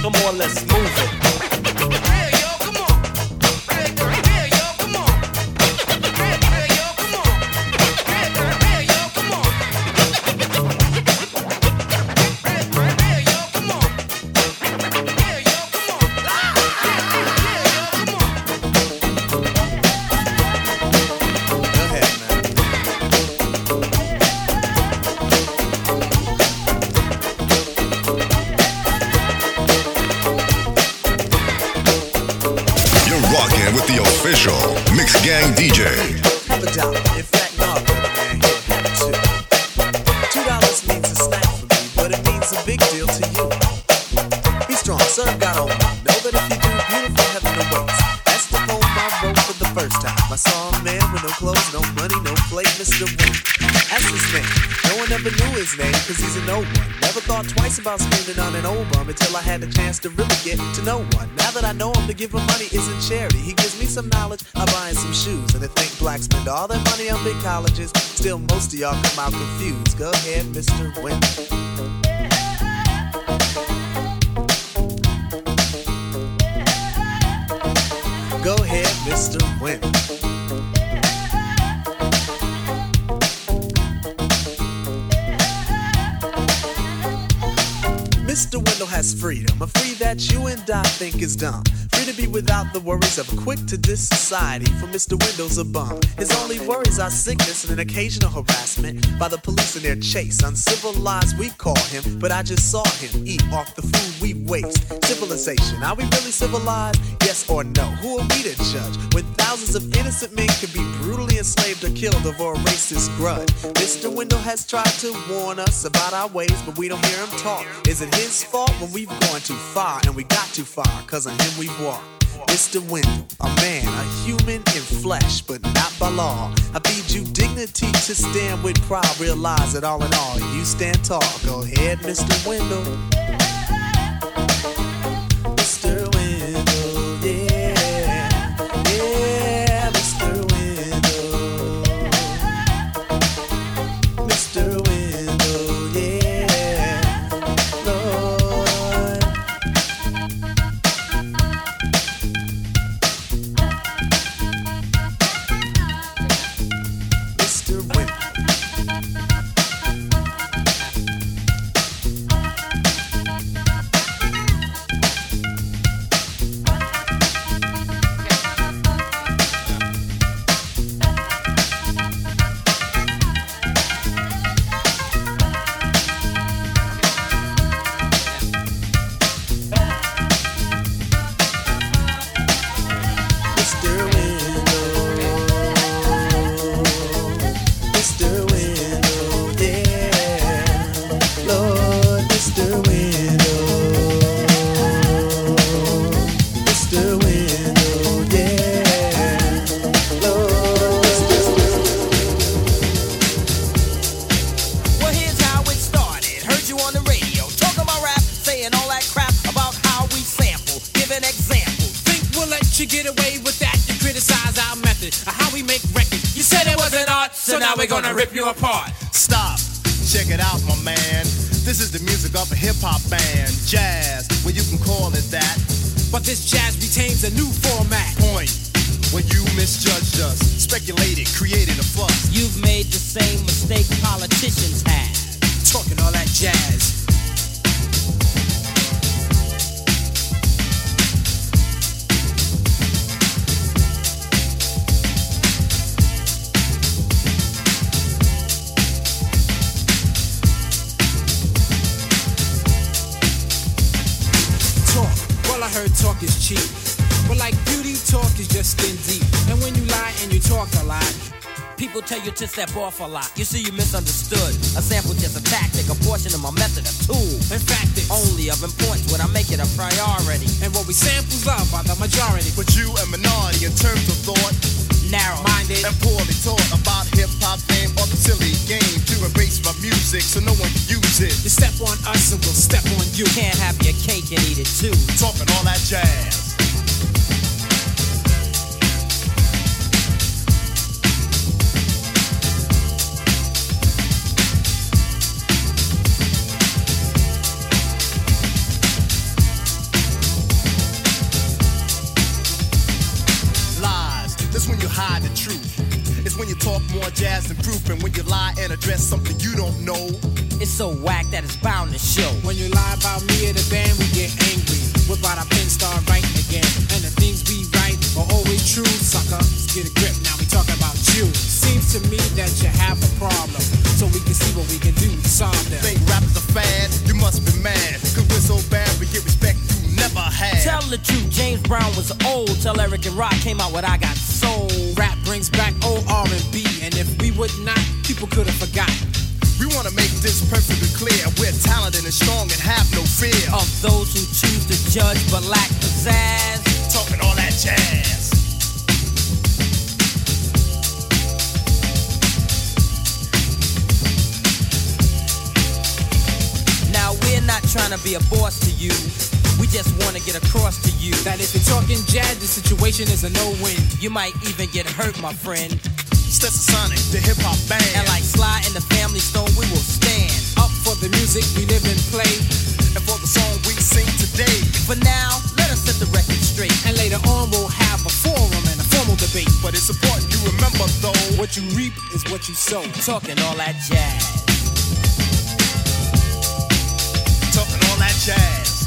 Come on, let's move it. Mix Gang D J. Have a dollar. In fact, no, man, it happened too. Two dollars means a snack for me, but it means a big deal to you. Be strong, serve God Almighty. Know that if you do, beautiful heaven awaits. That's the poem I wrote for the first time. I saw a man with no clothes, no money, no plate, Mister Wayne. That's his name. No one ever knew his name, cause he's an old one. Never thought twice about spending on an old bum until I had the chance to really get to know one. Now that I know him, to give him money isn't charity. He gives me some knowledge, I buy him some shoes. And I think blacks spend all their money on big colleges. Still, most of y'all come out confused. Go ahead, Mister Wynn. Go ahead, Mister Wynn. Mister Wendell has freedom, a free that you and I think is dumb. Free to be without the worries of a quick-to-diss society, for Mister Wendell's a bum. His only worries are sickness and an occasional harassment by the police in their chase. Uncivilized, we call him, but I just saw him eat off the food we waste. Civilization, are we really civilized? Yes or no? Who are we to judge when thousands of innocent men can be brutally enslaved or killed over a racist grudge? Mister Wendell has tried to warn us about our ways, but we don't hear him talk. Is it his fault when we've gone too far? And we got too far, cause on him we've walk. Mister Wendell, a man, a human in flesh, but not by law. I bid you dignity to stand with pride. Realize that all in all, you stand tall. Go ahead, Mister Wendell. Mister Wendell, yeah. Yeah, Mister Wendell. Mister Wendell. is cheap. But like beauty, talk is just skin deep. And when you lie and you talk a lot, people tell you to step off a lot. You see, you misunderstood. A sample just a tactic, a portion of my method, a tool. In fact, it's only of importance when I make it a priority. And what we samples are by the majority. But you a minority in terms of thought. Narrow-minded and poorly taught about hip-hop game or the silly game to erase my music so no one can use it. You step on us and we'll step on you. Can't have your cake and eat it too. Talking all that jazz. Hide the truth. It's when you talk more jazz than proof, and when you lie and address something you don't know. It's so whack that it's bound to show. When you lie about me or the band, we get angry. Whip out our pen, start writing again. And the things we write are always true, sucker. Let's get a grip, now we talking about you. Seems to me that you have a problem, so we can see what we can do to solve them. Think rap is a fad? You must be mad. Cause we're so bad, we get respect you never had. Tell the truth, James Brown was old. Tell Eric and Rock came out with I Got Soul. Rap brings back old R and B, and if we would not, people could have forgotten. We want to make this perfectly clear. We're talented and strong and have no fear of those who choose to judge but lack pizzazz. Talking all that jazz. Now we're not trying to be a boss to you. We just want to get across to you that if you're talking jazz, the situation is a no-win. You might even get hurt, my friend. Stetsasonic, the hip-hop band. And like Sly and the Family Stone, we will stand up for the music we live and play, and for the song we sing today. For now, let us set the record straight, and later on we'll have a forum and a formal debate. But it's important you remember, though, what you reap is what you sow. Talking all that jazz. Talking all that jazz.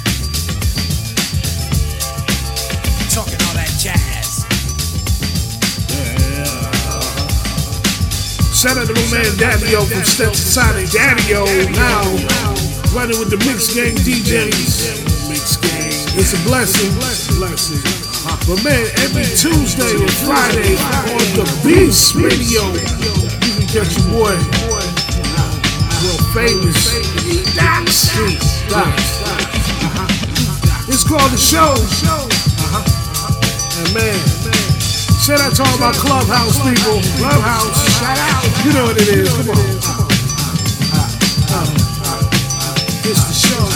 Talking all that jazz. Shout out to my man Daddy-o from Stetsasonic. Daddy-o now running with the Mix Gang D Js. Mix Gang. It's a blessing. Blessing. But man, every Tuesday and Friday on the Beast Radio, you can catch your boy, real famous D-Dox. It's called The Show. Man, shout out to all my clubhouse people. Clubhouse, shout out. You know what it is. Come on. Uh, uh, uh, it's the show.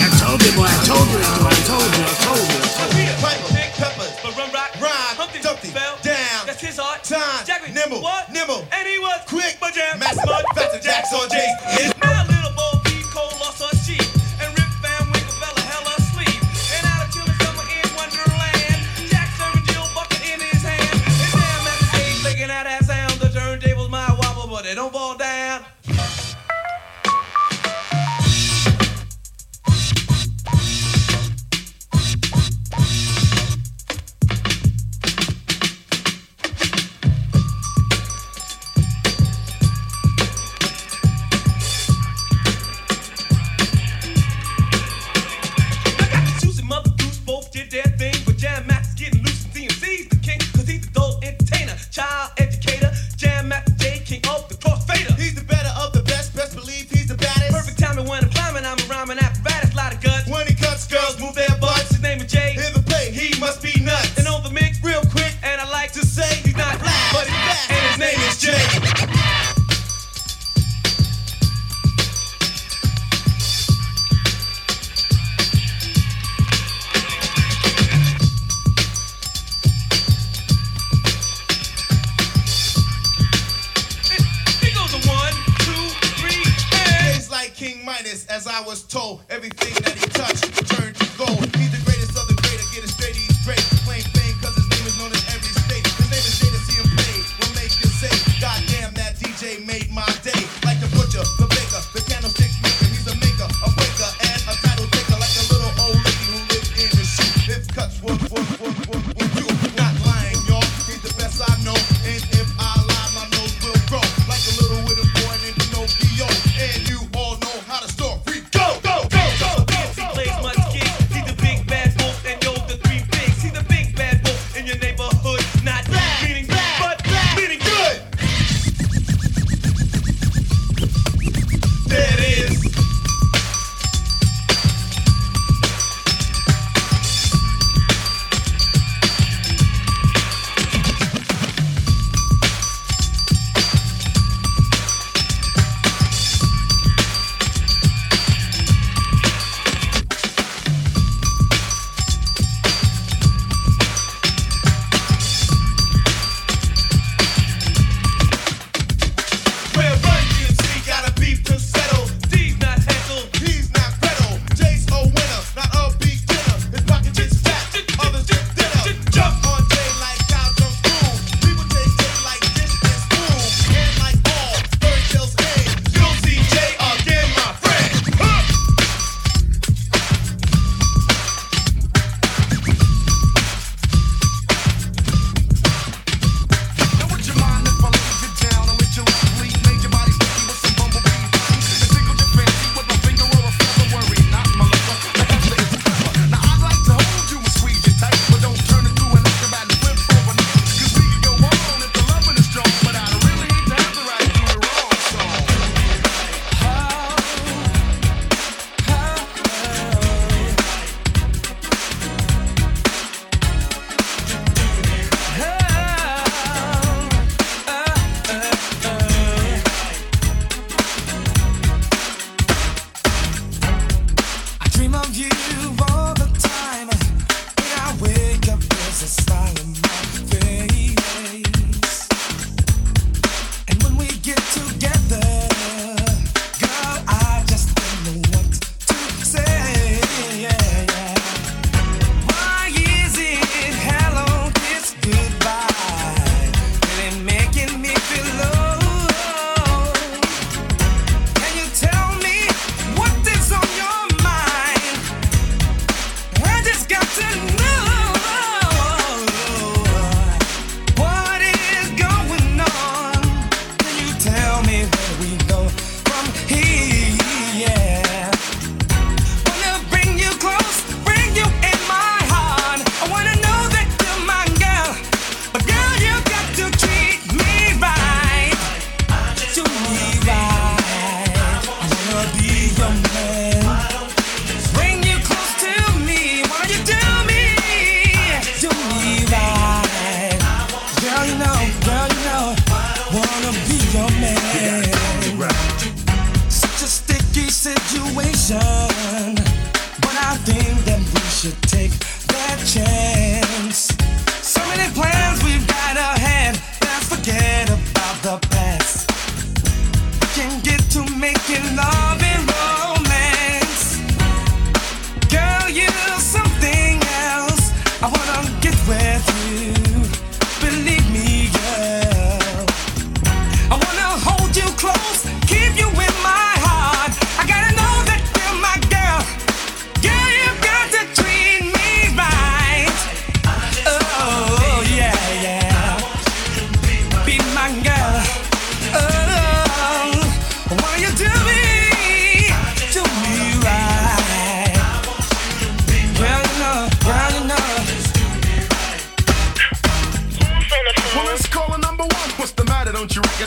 I told you, boy. I told you. I told you. I told you. I told you. Big peppers, but run, rock, rhyme. Humpty, Dumpty fell down. That's his heart. Time, Jackie, nimble, what? Nimble, and he was quick. But jam, mass mud, faster, jacks on J's. Go, go, go!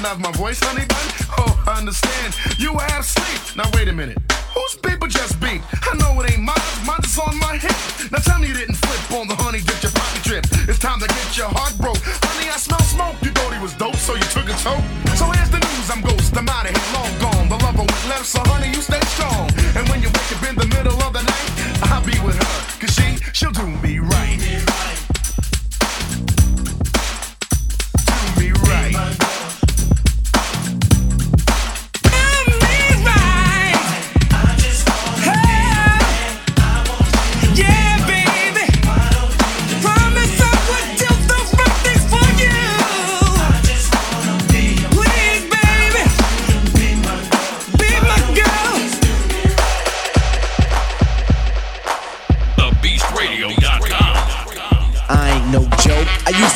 didn't have my voice, honey bun? Oh, I understand. You were half asleep. Now wait a minute. Whose beeper just beeped? I know it ain't mine. Mine's just on my hip. Now tell me you didn't flip on the honey, get your pocket drip. It's time to get your heart broke. Honey, I smell smoke. You thought he was dope, so you took a toke. So here's the news. I'm ghost. I'm out of here. Long gone. The lover was left, so honey, you stay strong. And when you wake up in the middle of the night, I'll be with her. Cause she, she'll do me right. Do me right. Do me right. Do me right.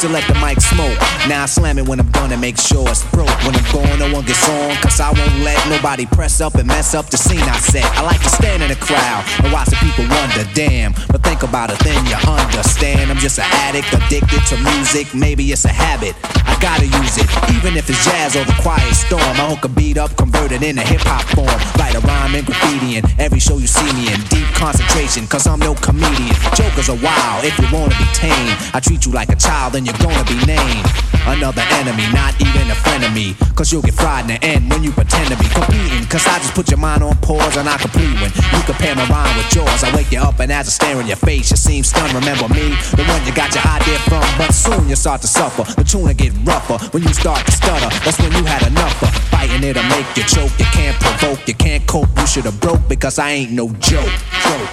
To let the mic smoke. Now I slam it when I'm done and make sure it's broke. When I'm gone, no one gets on, cause I won't let nobody press up and mess up the scene I set. I like to stand in the crowd and watch the people wonder, damn. But think about it, then you understand. I'm just an addict, addicted to music. Maybe it's a habit, I gotta use it. Even if it's jazz or the quiet storm, I hook a beat up, convert it into hip-hop form. Write a rhyme and graffiti in every show you see me in. Deep concentration, cause I'm no comedian. Jokers are wild, if you wanna be tame, I treat you like a child and you're gonna be named another enemy, not even a friend of me. Cause you'll get fried in the end when you pretend to be competing. Cause I just put your mind on pause and I complete when you compare my rhyme with yours. I wake you up and as I stare in your face, you seem stunned. Remember me, the one you got your idea from. But soon you start to suffer, the tune will get rougher. When you start to stutter, that's when you had enough of fighting. It'll make you choke, you can't provoke, you can't cope. You should have broke because I ain't no joke, joke.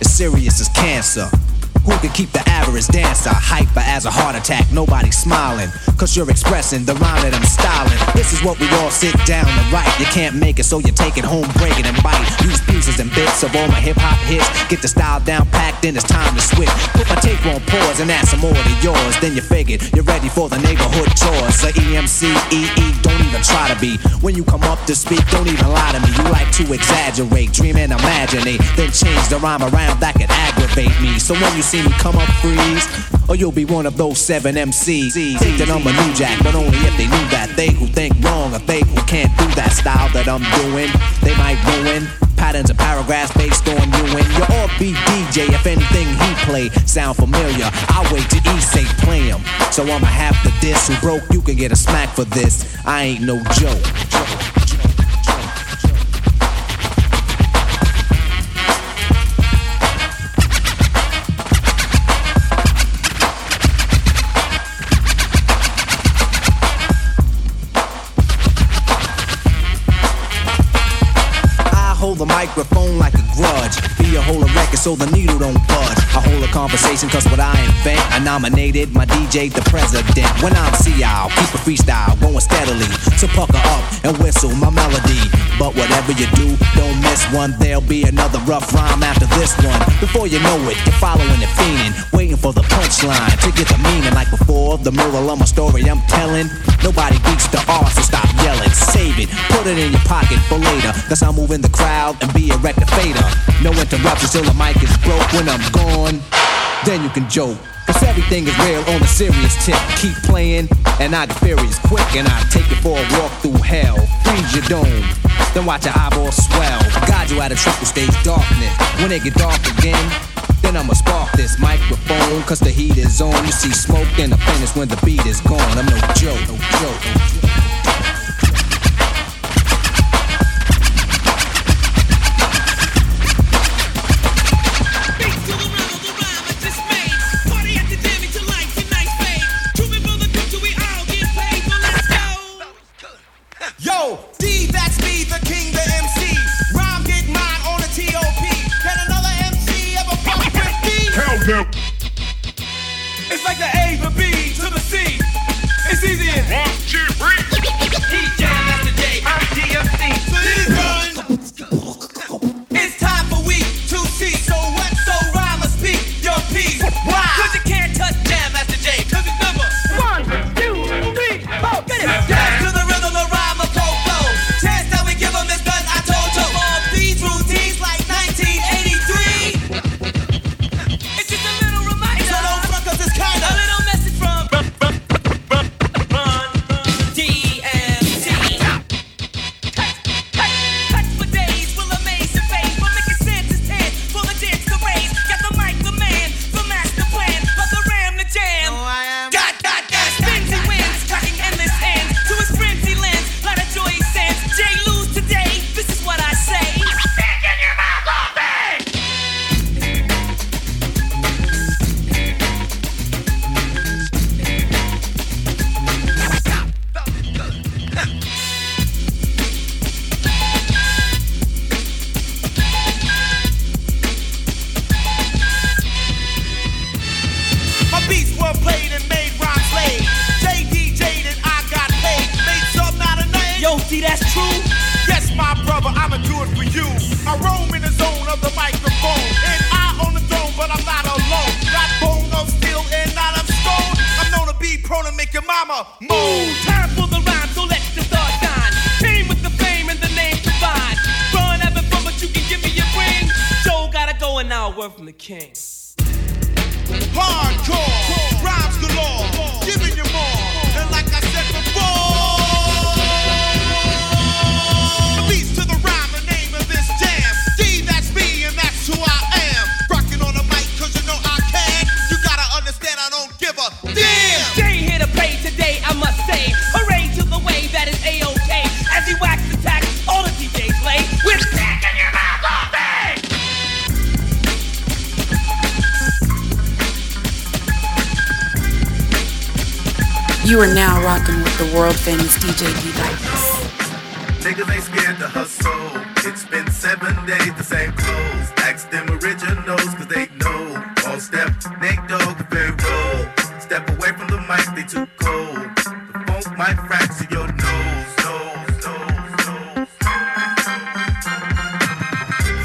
As serious as cancer. Who can keep the average dancer hyper as a heart attack? Nobody smiling, cause you're expressing the rhyme that I'm styling. This is what we all sit down and write. You can't make it, so you take it home, break it and bite. Use pieces and bits of all my hip-hop hits. Get the style down packed, then it's time to switch. Put my tape on pause and add some more to yours. Then you figured you're ready for the neighborhood chores. So E M C E E, don't even try to be. When you come up to speak, don't even lie to me. You like to exaggerate, dream and imaginate, then change the rhyme around that could aggravate me. So when you see me come up freeze, or you'll be one of those seven M Cs. Think that I'm a new jack, but only if they knew that. They who think wrong or they who can't do that style that I'm doing, they might ruin patterns and paragraphs based on you. And your R B D J, if anything he play sound familiar, I'll wait till he say play him. So I'ma have to diss who broke, you can get a smack for this. I ain't no joke. The microphone like a grudge, be a whole of record so the needle don't budge. I hold a conversation cause what I invent, I nominated my D J the president. When I'm C I, I'll keep a freestyle going steadily, so pucker up and whistle my melody. But whatever you do, don't miss one. There'll be another rough rhyme after this one. Before you know it, you're following it, fiending, waiting for the punchline to get the meaning. Like before, the moral of my story I'm telling, nobody beats the R, so stop yelling. Save it, put it in your pocket for later, cause I'm moving the crowd and be a rectifier. No interruptions till the mic is broke. When I'm gone, then you can joke. Cause everything is real on a serious tip. Keep playing, and I get furious quick, and I take you for a walk through hell. Freeze your dome, then watch your eyeballs swell. Guide you out of triple stage darkness. When it get dark again, then I'ma spark this microphone, cause the heat is on. You see smoke and a finish when the beat is gone. I'm no joke, no joke, no joke. It's like the A to B to the C. It's easy as one, two, three. D J Master J, I'm D M C. So it's time for week two C. So what? So rhyme or speak your piece. Why? Cause you can't touch Jam Master J. Cause it's number one. I'ma move. Time for the rhyme, so let the stars shine. Came with the fame and the name divine. Run ever from but you can give me your ring. Joe gotta go and now a word from the king. Hardcore, rhymes galore, giving you more. And like I said before, at least to the rhyme, the name of this jam. D, that's me, and that's who I am. Rocking on the mic, cause you know I can. You gotta understand, I don't give a damn. Jay here to play today, I must say. Hooray to the way that is A-OK. As he wax attacks, all the D Js play with crack in your mouth all day. You are now rocking with the world famous D J D-Dox. Niggas ain't scared to hustle. It's been seven days, the same clothes. Ask them originals, cause they know. All step, Nate Dogg, very roll. Step away from the mic, they too cold. The funk might fracture your nose, nose, nose, nose.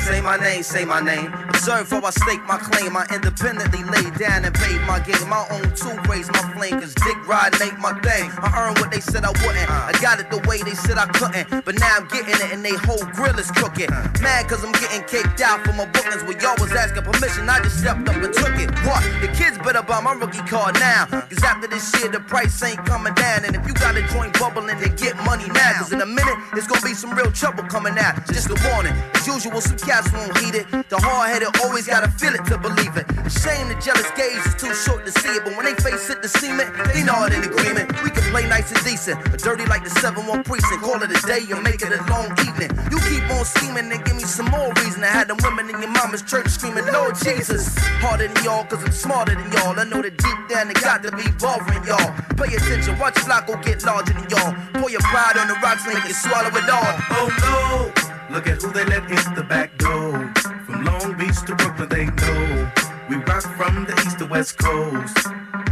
Say my name, say my name. Observe how I stake my claim. I independently lay down and paid my game. My own two raise my flame, cause dick ride ain't my thing. I earned what they said I wouldn't. I got it the way they said I couldn't. But now I'm getting it and they whole grill is cooking. Mad cause I'm getting kicked out for my bookings. When y'all was asking permission, I just stepped up and took it. What? The kids better buy my rookie card now. Cause after this year, the price ain't coming down. And if you got a joint bubbling, then get money now. Cause in a minute, it's gonna be some real trouble coming out. Just a warning. As usual, some cats won't heed it. The hard-headed always gotta feel it to believe it. A shame the jealous gaze is too short to see it. But when they face it to seem it, they know it in agreement. We can play nice and decent, or dirty like the seven one precinct. Call it a day and make it a long evening. You keep on scheming and give me some more reason. I had them women in your mama's church screaming, Lord Jesus. Harder than y'all, cause I'm smarter than y'all. I know that deep down it got to be bothering y'all. Pay attention, watch Flacco get larger than y'all. Pour your pride on the rocks, make it swallow it all. Oh no! Look at who they let in the back door. From Long Beach to Brooklyn, they know. We rock from the east to west coast.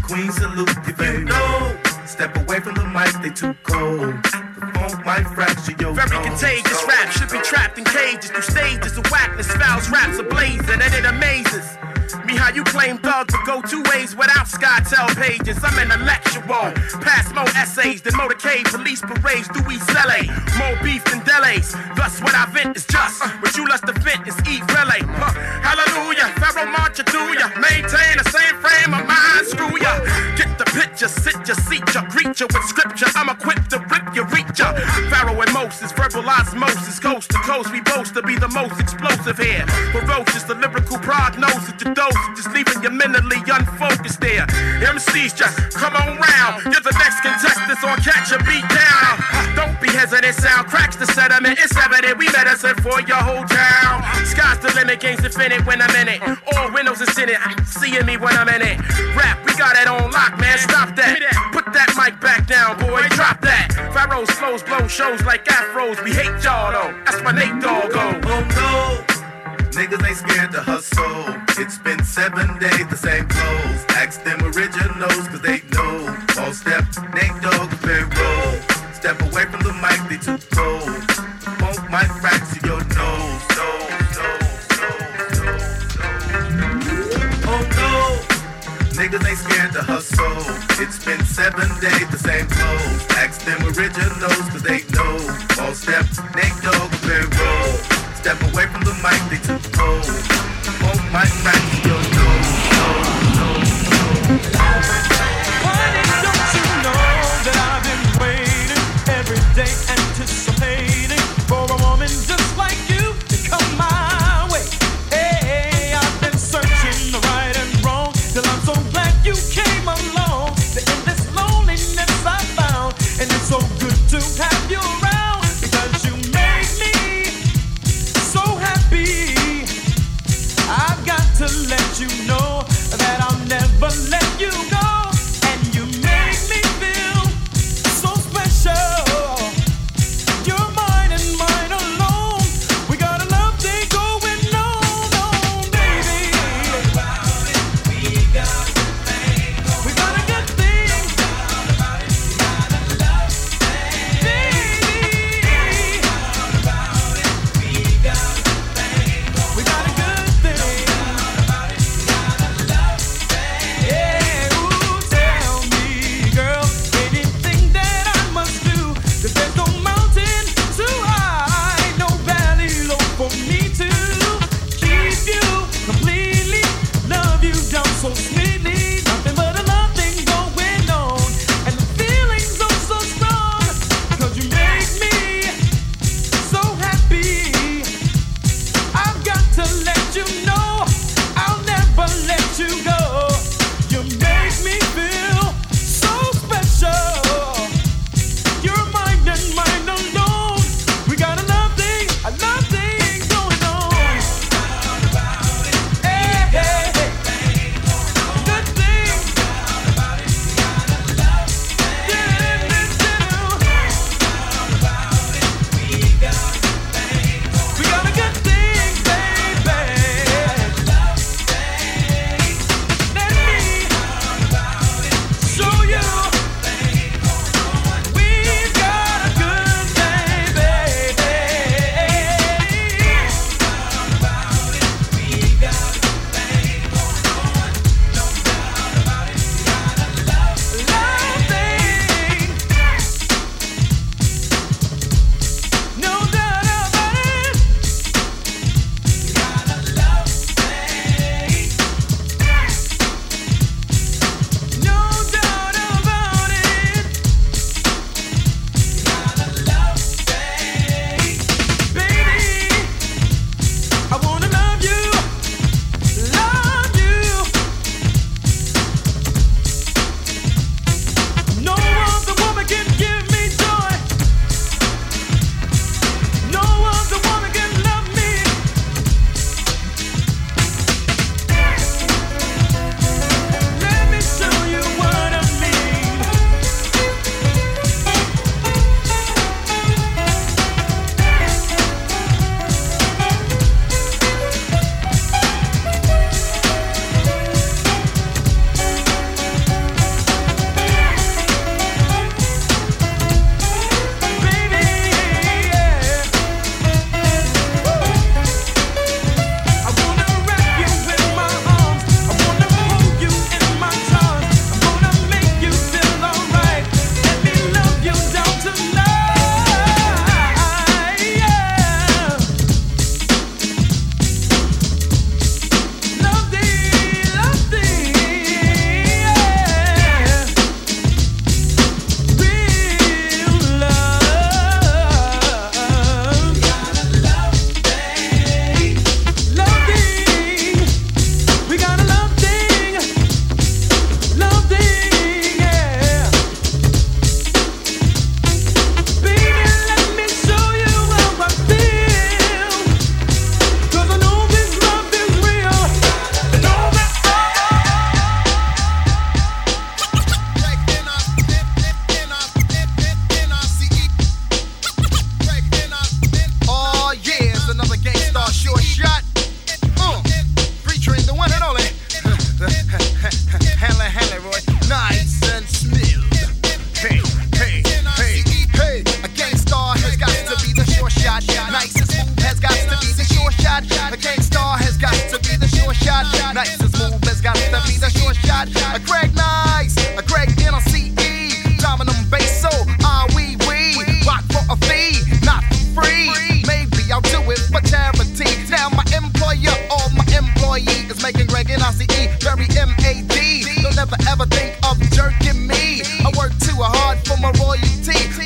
Queens salute you, baby. You know. Step away from the mic, they too cold. The funk might fracture your very nose. Contagious rap should be trapped in cages. Through stages of whackness, fouls, raps ablaze, and it amazes me how you claim thug to go two ways without SkyTel pages. I'm an intellectual, pass more essays than motorcade, police parades through East L A. More beef than delays, thus what I vent is just. What you lust to vent is eat relay. Huh. Hallelujah, Pharaoh marcher to ya. Maintain the same frame of mind, screw ya. Get the picture, sit ya, seat ya, greet ya with scripture. I'm equipped to rip ya, reach ya. Pharaoh and Moses, verbal osmosis, coast to coast. We boast to be the most explosive here. Ferocious, the lyrical prognosis to just leaving you mentally unfocused there. M Cs just come on round. You're the next contestant on Catch a Beat Down. Don't be hesitant, sound cracks the sediment. It's evident we medicine for your whole town. Sky's the limit, game's infinite when I'm in it. All windows is in it, seeing me when I'm in it. Rap, we got it on lock, man, stop that. Put that mic back down, boy, drop that. Pharaohs, flows, blow shows like afros. We hate y'all though, that's my Nate Dogg go. Oh no! Niggas ain't scared to hustle. It's been seven days, the same clothes. Ask them originals, cause they know. All step, Nate Dogg, very roll. Step away from the mic, they too cold. Funk might fracture your nose. No, no, no, no, no. Oh no! Niggas ain't scared to hustle. It's been seven days, the same clothes. Ask them originals, cause they know. All step, Nate Dogg, very roll. Step away from the mic, they too cold. Won't mic back to your nose, nose, nose, nose. Honey, don't you know that I've been waiting every day, anticipating for a woman just like you to come my way. Hey, I've been searching the right and wrong till I'm so glad you came along. That in this loneliness I found, and it's so good to have you around. Let got to be the short shot. A Greg Nice, a Greg N C E, Dominum Basso, ah wee wee. Rock for a fee, not for free. Maybe I'll do it for charity. Now my employer or my employee is making Greg N C E very M A D. Don't ever ever think of jerking me. I work too hard for my royalty.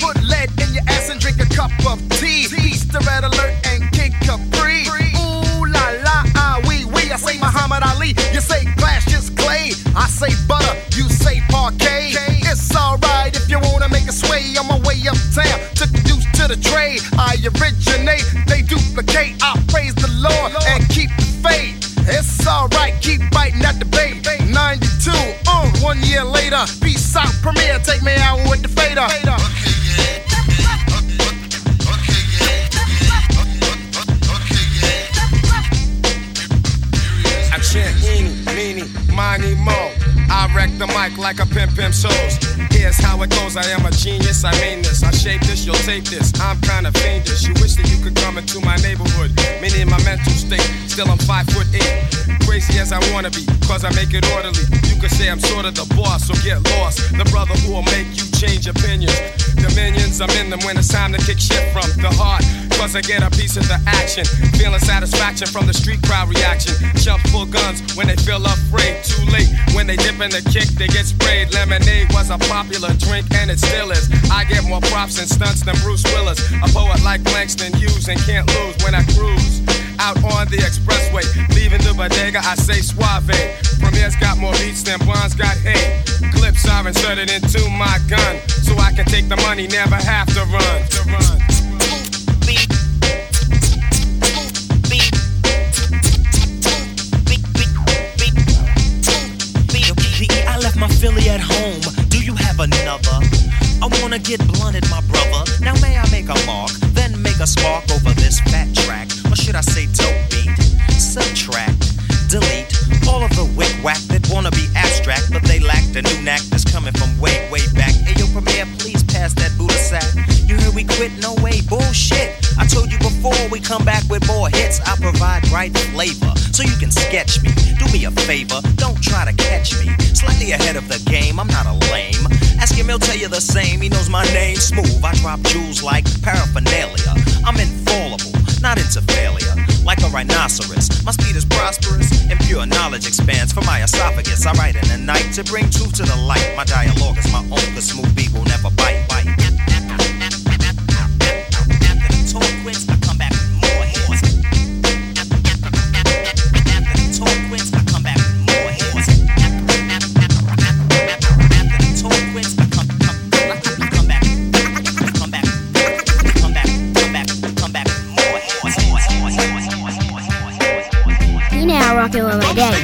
Put lead in your ass and drink a cup of tea. Beast Red Alert and King Capri. Ooh la la, ah wee wee. I say Muhammad Ali, you say glass is clay. I say butter, you say parquet. It's alright if you wanna make a sway. On my way uptown, took deuce to the trade. I originate, they duplicate. I praise the Lord and keep the faith. It's alright, keep biting at the bait. ninety-two, uh, one year later. Peace out, Premier, take me out with the fader. I chant eeny, meeny, miny, mo. I wreck the mic like a pimp, pimp shows. Here's how it goes, I am a genius, I mean this. I shape this, you'll take this, I'm kinda fiendish. You wish that you could come into my neighborhood. Many in my mental state, still I'm five foot eight. Crazy as I wanna be, cause I make it orderly. You could say I'm sorta the boss, so get lost. The brother who'll make you change opinions. Dominions, I'm in them when it's time to kick shit from the heart. Cause I get a piece of the action. Feeling satisfaction from the street crowd reaction. Chump full guns when they feel afraid. Too late when they dip in the kick, they get sprayed. Lemonade was a popular drink and it still is. I get more props and stunts than Bruce Willis. A poet like Langston Hughes and can't lose when I cruise. Out on the expressway, leaving the bodega, I say suave. Premier's got more beats than Bond's got hay. Clips are inserted into my gun, so I can take the money, never have to run. To run. I left my Philly at home. Do you have another? I wanna get blunted, my brother. Now may I make a mark, then make a spark over this fat track? Or should I say dope beat? Subtract, delete all of the wick-wack that wanna be abstract, but they lack the new knack that's coming from way, way back. Hey, yo, Premier, please pass that Buddha sack. You hear we quit? No way, bullshit. I told you before, we come back with more hits. I provide right flavor, so you can sketch me. Do me a favor, don't try to catch me. Slightly ahead of the game, I'm not a lame. Ask him, he'll tell you the same. He knows my name, smooth. I drop jewels like paraphernalia. I'm infallible, not into failure. Like a rhinoceros, my speed is prosperous, and pure knowledge expands for my esophagus. I write in the night to bring truth to the light. My dialogue is my own, the smooth beat will never bite. Bite. After the talk quits, I come back with more hits. After the talk quits, I come back with more hits. After the talk quits, I come back. Come back. Come back. Come back. Come back. Come back with more hits. You now rocking with my daddy.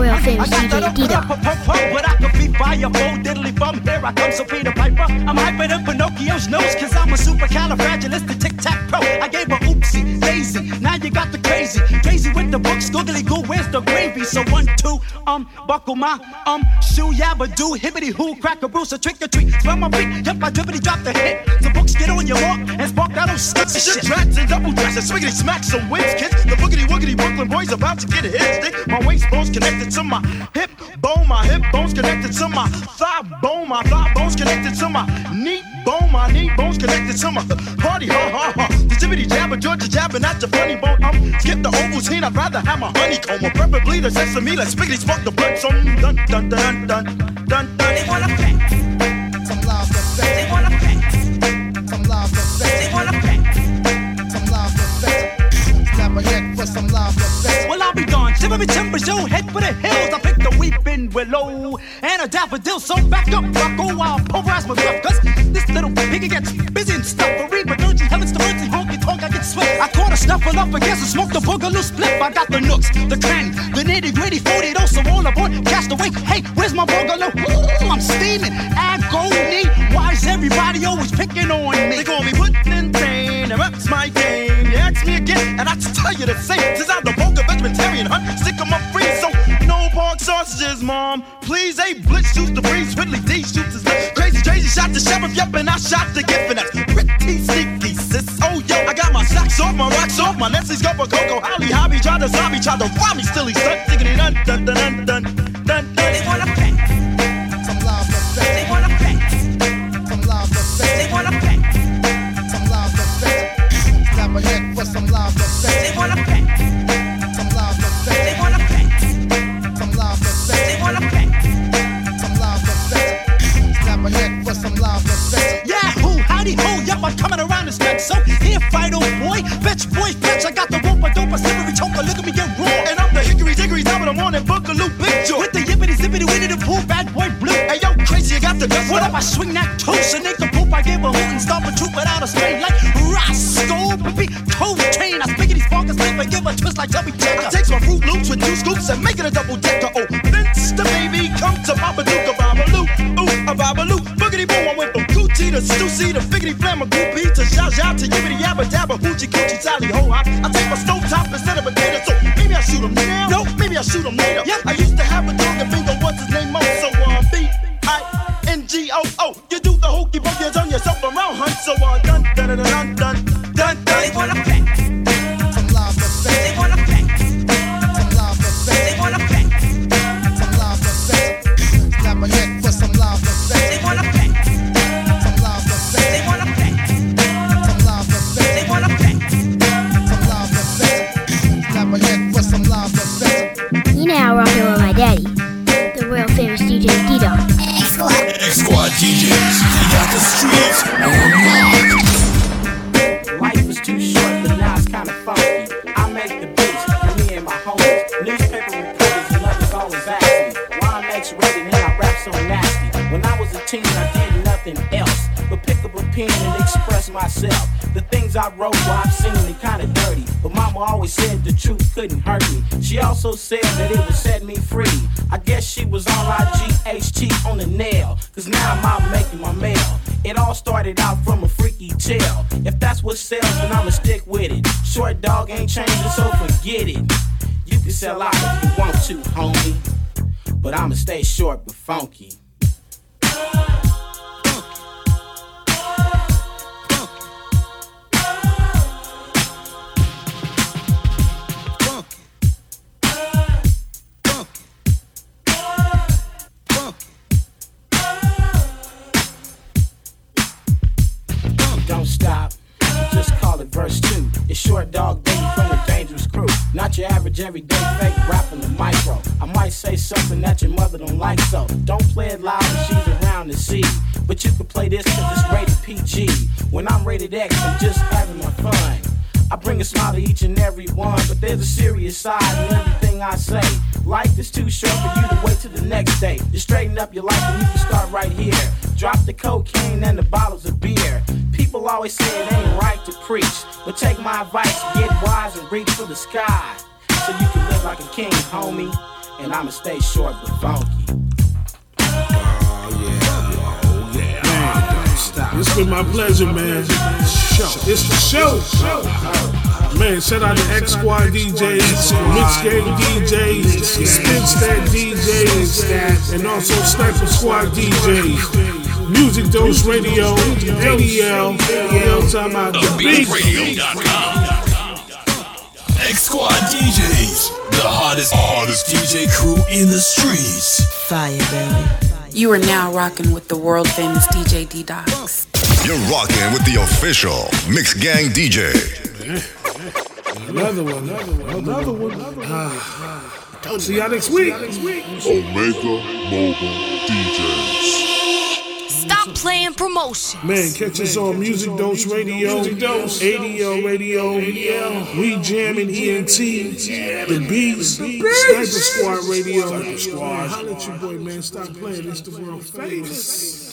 Real famous D J D-Dox. But I could be fire, bold, diddly bum. Here I come, so Peter Piper. I'm hyper than Pinocchio's nose, cause I'm a supercalifragilistic tic-tac-pro. I gave a oopsie, daisy, now you got the crazy. Crazy with the books, googly goo, where's the gravy? So one, two, um, buckle my, um, shoe, yabba do, hibbity hoo, crack a bruise, a trick or treat. Smell my feet, yep, I dribbity drop the hit. The books get on your walk, and spark that old sticks and shit. Rats and double dresses, swiggity smack some wins, kids. The boogity-woogity Brooklyn boys about to get a hit stick. My waistbone's connected to my hip bone, my hip bone's connected to my thigh bone, my thigh bone's connected to my knee bone, my knee bone's connected to my party, ha ha ha. The jibbity jabber, Georgia jabber, not your funny bone. I'm skip the Ovaltine, I'd rather have my honeycomb, or preferably the sesame, like spiggity smoke the blunts on. Dun dun dun dun dun dun. They wanna pack some live effects. They wanna pack some live effects. They wanna pack some live effects. Snap a neck for some live effects. Well, I'll be gone. Shiver me timbers, yo, head for the hills. I pick the weeping willow and a daffodil. So back up, Rocko, I'll pulverize my breath. Cause this little piggy gets busy and stuffery. But don't you have it's the earthy honky tonk, I get swift. I caught a snuffle up against a smoke, the boogaloo split. I got the nooks, the cranny, the nitty gritty, forty also all aboard, cast away. Hey, where's my boogaloo? Ooh, I'm steaming, agony. Why is everybody always picking on me? They call me puttin' in pain, and that's my game. You ask me again, and I tell you the same. Since I'm the vocal vegetarian, huh? Stick 'em up free, so no pork sausages, mom. Please, a blitz shoots the breeze, Whitley D shoots his lips. Crazy, crazy, shot the sheriff, yep, and I shot the gift, and that's pretty sneaky, sis. Oh, yo, I got my socks off, my rocks off, my Nessie's go for Coco, Holly, Hobby, try to zombie, try to rob me, still he's stuck, digging it under. dun dun dun dun dun. They wanna flex. Some live upset. They wanna flex. Some live upset. They wanna flex. Some live upset. Clap a head for some live upset. They wanna flex. Some live upset. They wanna flex. Some live upset. They wanna flex. Some live upset. Clap a head for some live upset. Yahoo! Howdy ho! Yup, I'm coming around this next. So here, fight old boy, fetch boy, fetch. I got the rope, I dope, I slippery choke, I look at me get raw. And I'm the hickory dickory top of the morning boogaloo bitch. With the yippity zippity winnie the pool, bad boy blue. Hey yo, crazy, you got the dust. What up? I swing that toast and make the poop. I gave a hoot and stop a troop without a strain like Roscoe, baby, cold chain. I spiggity spark and slip and give a twist like Chubby Checker. I takes my Fruit Loops with two scoops and make it a double decker. Oh, Vince the baby, come to Papa Duke, a babaloo, ooh, a babaloo, boogity boo. I went from Gucci to Stussy to Figgity Flam, a groupie to Zha Zha to Yibbity Yabba Dabba, Hoochie Coochie Tally Ho. I, I take my stove top instead of a data, so maybe I shoot him now, no, maybe I shoot him later. Yep. I used to have a dog and bingo, what's his name, oh, so uh, B I N G O O, you do the hokey but you done yourself around, hunt, so uh, dun dun dun dun dun dun dun. They wanna flex, some live upset. They wanna flex, some live upset. They wanna flex, some live upset. Clap my neck for some live upset. They wanna flex. You know how I rock with my daddy, the world famous D J D-Dox. X-Squad. X-Squad D Js, they got the streets on lock. Life was too short, the life's kinda funky. I make the beats for me and my homies. Newspaper reporters and others always ask me why I'm X-rated and I rap so nasty. When I was a teen, I did nothing else but pick up a pen and express myself. The things I wrote, well, I've seen it kinda dirty, but mama always said the truth couldn't hurt me. She also said that it would set me free. I guess she was on I G H T on the nail, cause now I'm out making my mail. It all started out from a freaky tale. If that's what sells, then I'ma stick with it. Short dog ain't changing, so forget it. You can sell out if you want to, homie, but I'ma stay short but funky. Verse two, it's short dog Diddy from a dangerous crew. Not your average everyday fake rap in the micro. I might say something that your mother don't like, so don't play it loud when she's around to see. But you can play this cause it's rated P G. When I'm rated X, I'm just having my fun. I bring a smile to each and every one, but there's a serious side in everything I say. Life is too short for you to wait till the next day. Just straighten up your life and you can start right here. Drop the cocaine and the bottles of beer. People always say it ain't right to preach, but take my advice, get wise and reach for the sky, so you can live like a king, homie, and I'ma stay short but funky. Oh yeah, oh yeah, man, it's been my pleasure, man. It's the show. Man, shout out to X-Squad D Js, Mix Gang D Js, Spinstead D Js, and also Sniper Squad D Js. Music Dose Radio, A D L, time out the BeatRadio dot com. X-Squad D Js, the hottest, hardest D J crew in the streets. Fire, baby. You are now rocking with the world famous D J D-Dox. You're rocking with the official Mix Gang D J. Another one, another one, another one. Ah. See y'all next week. Omega Mobile D Js. Stop playing promotions. Man, catch us on Music Dose Radio, A D L Radio, We Jam and E N T, The Beast, Sniper Squad Radio. Holla at your boy, man. Stop playing. It's the world famous.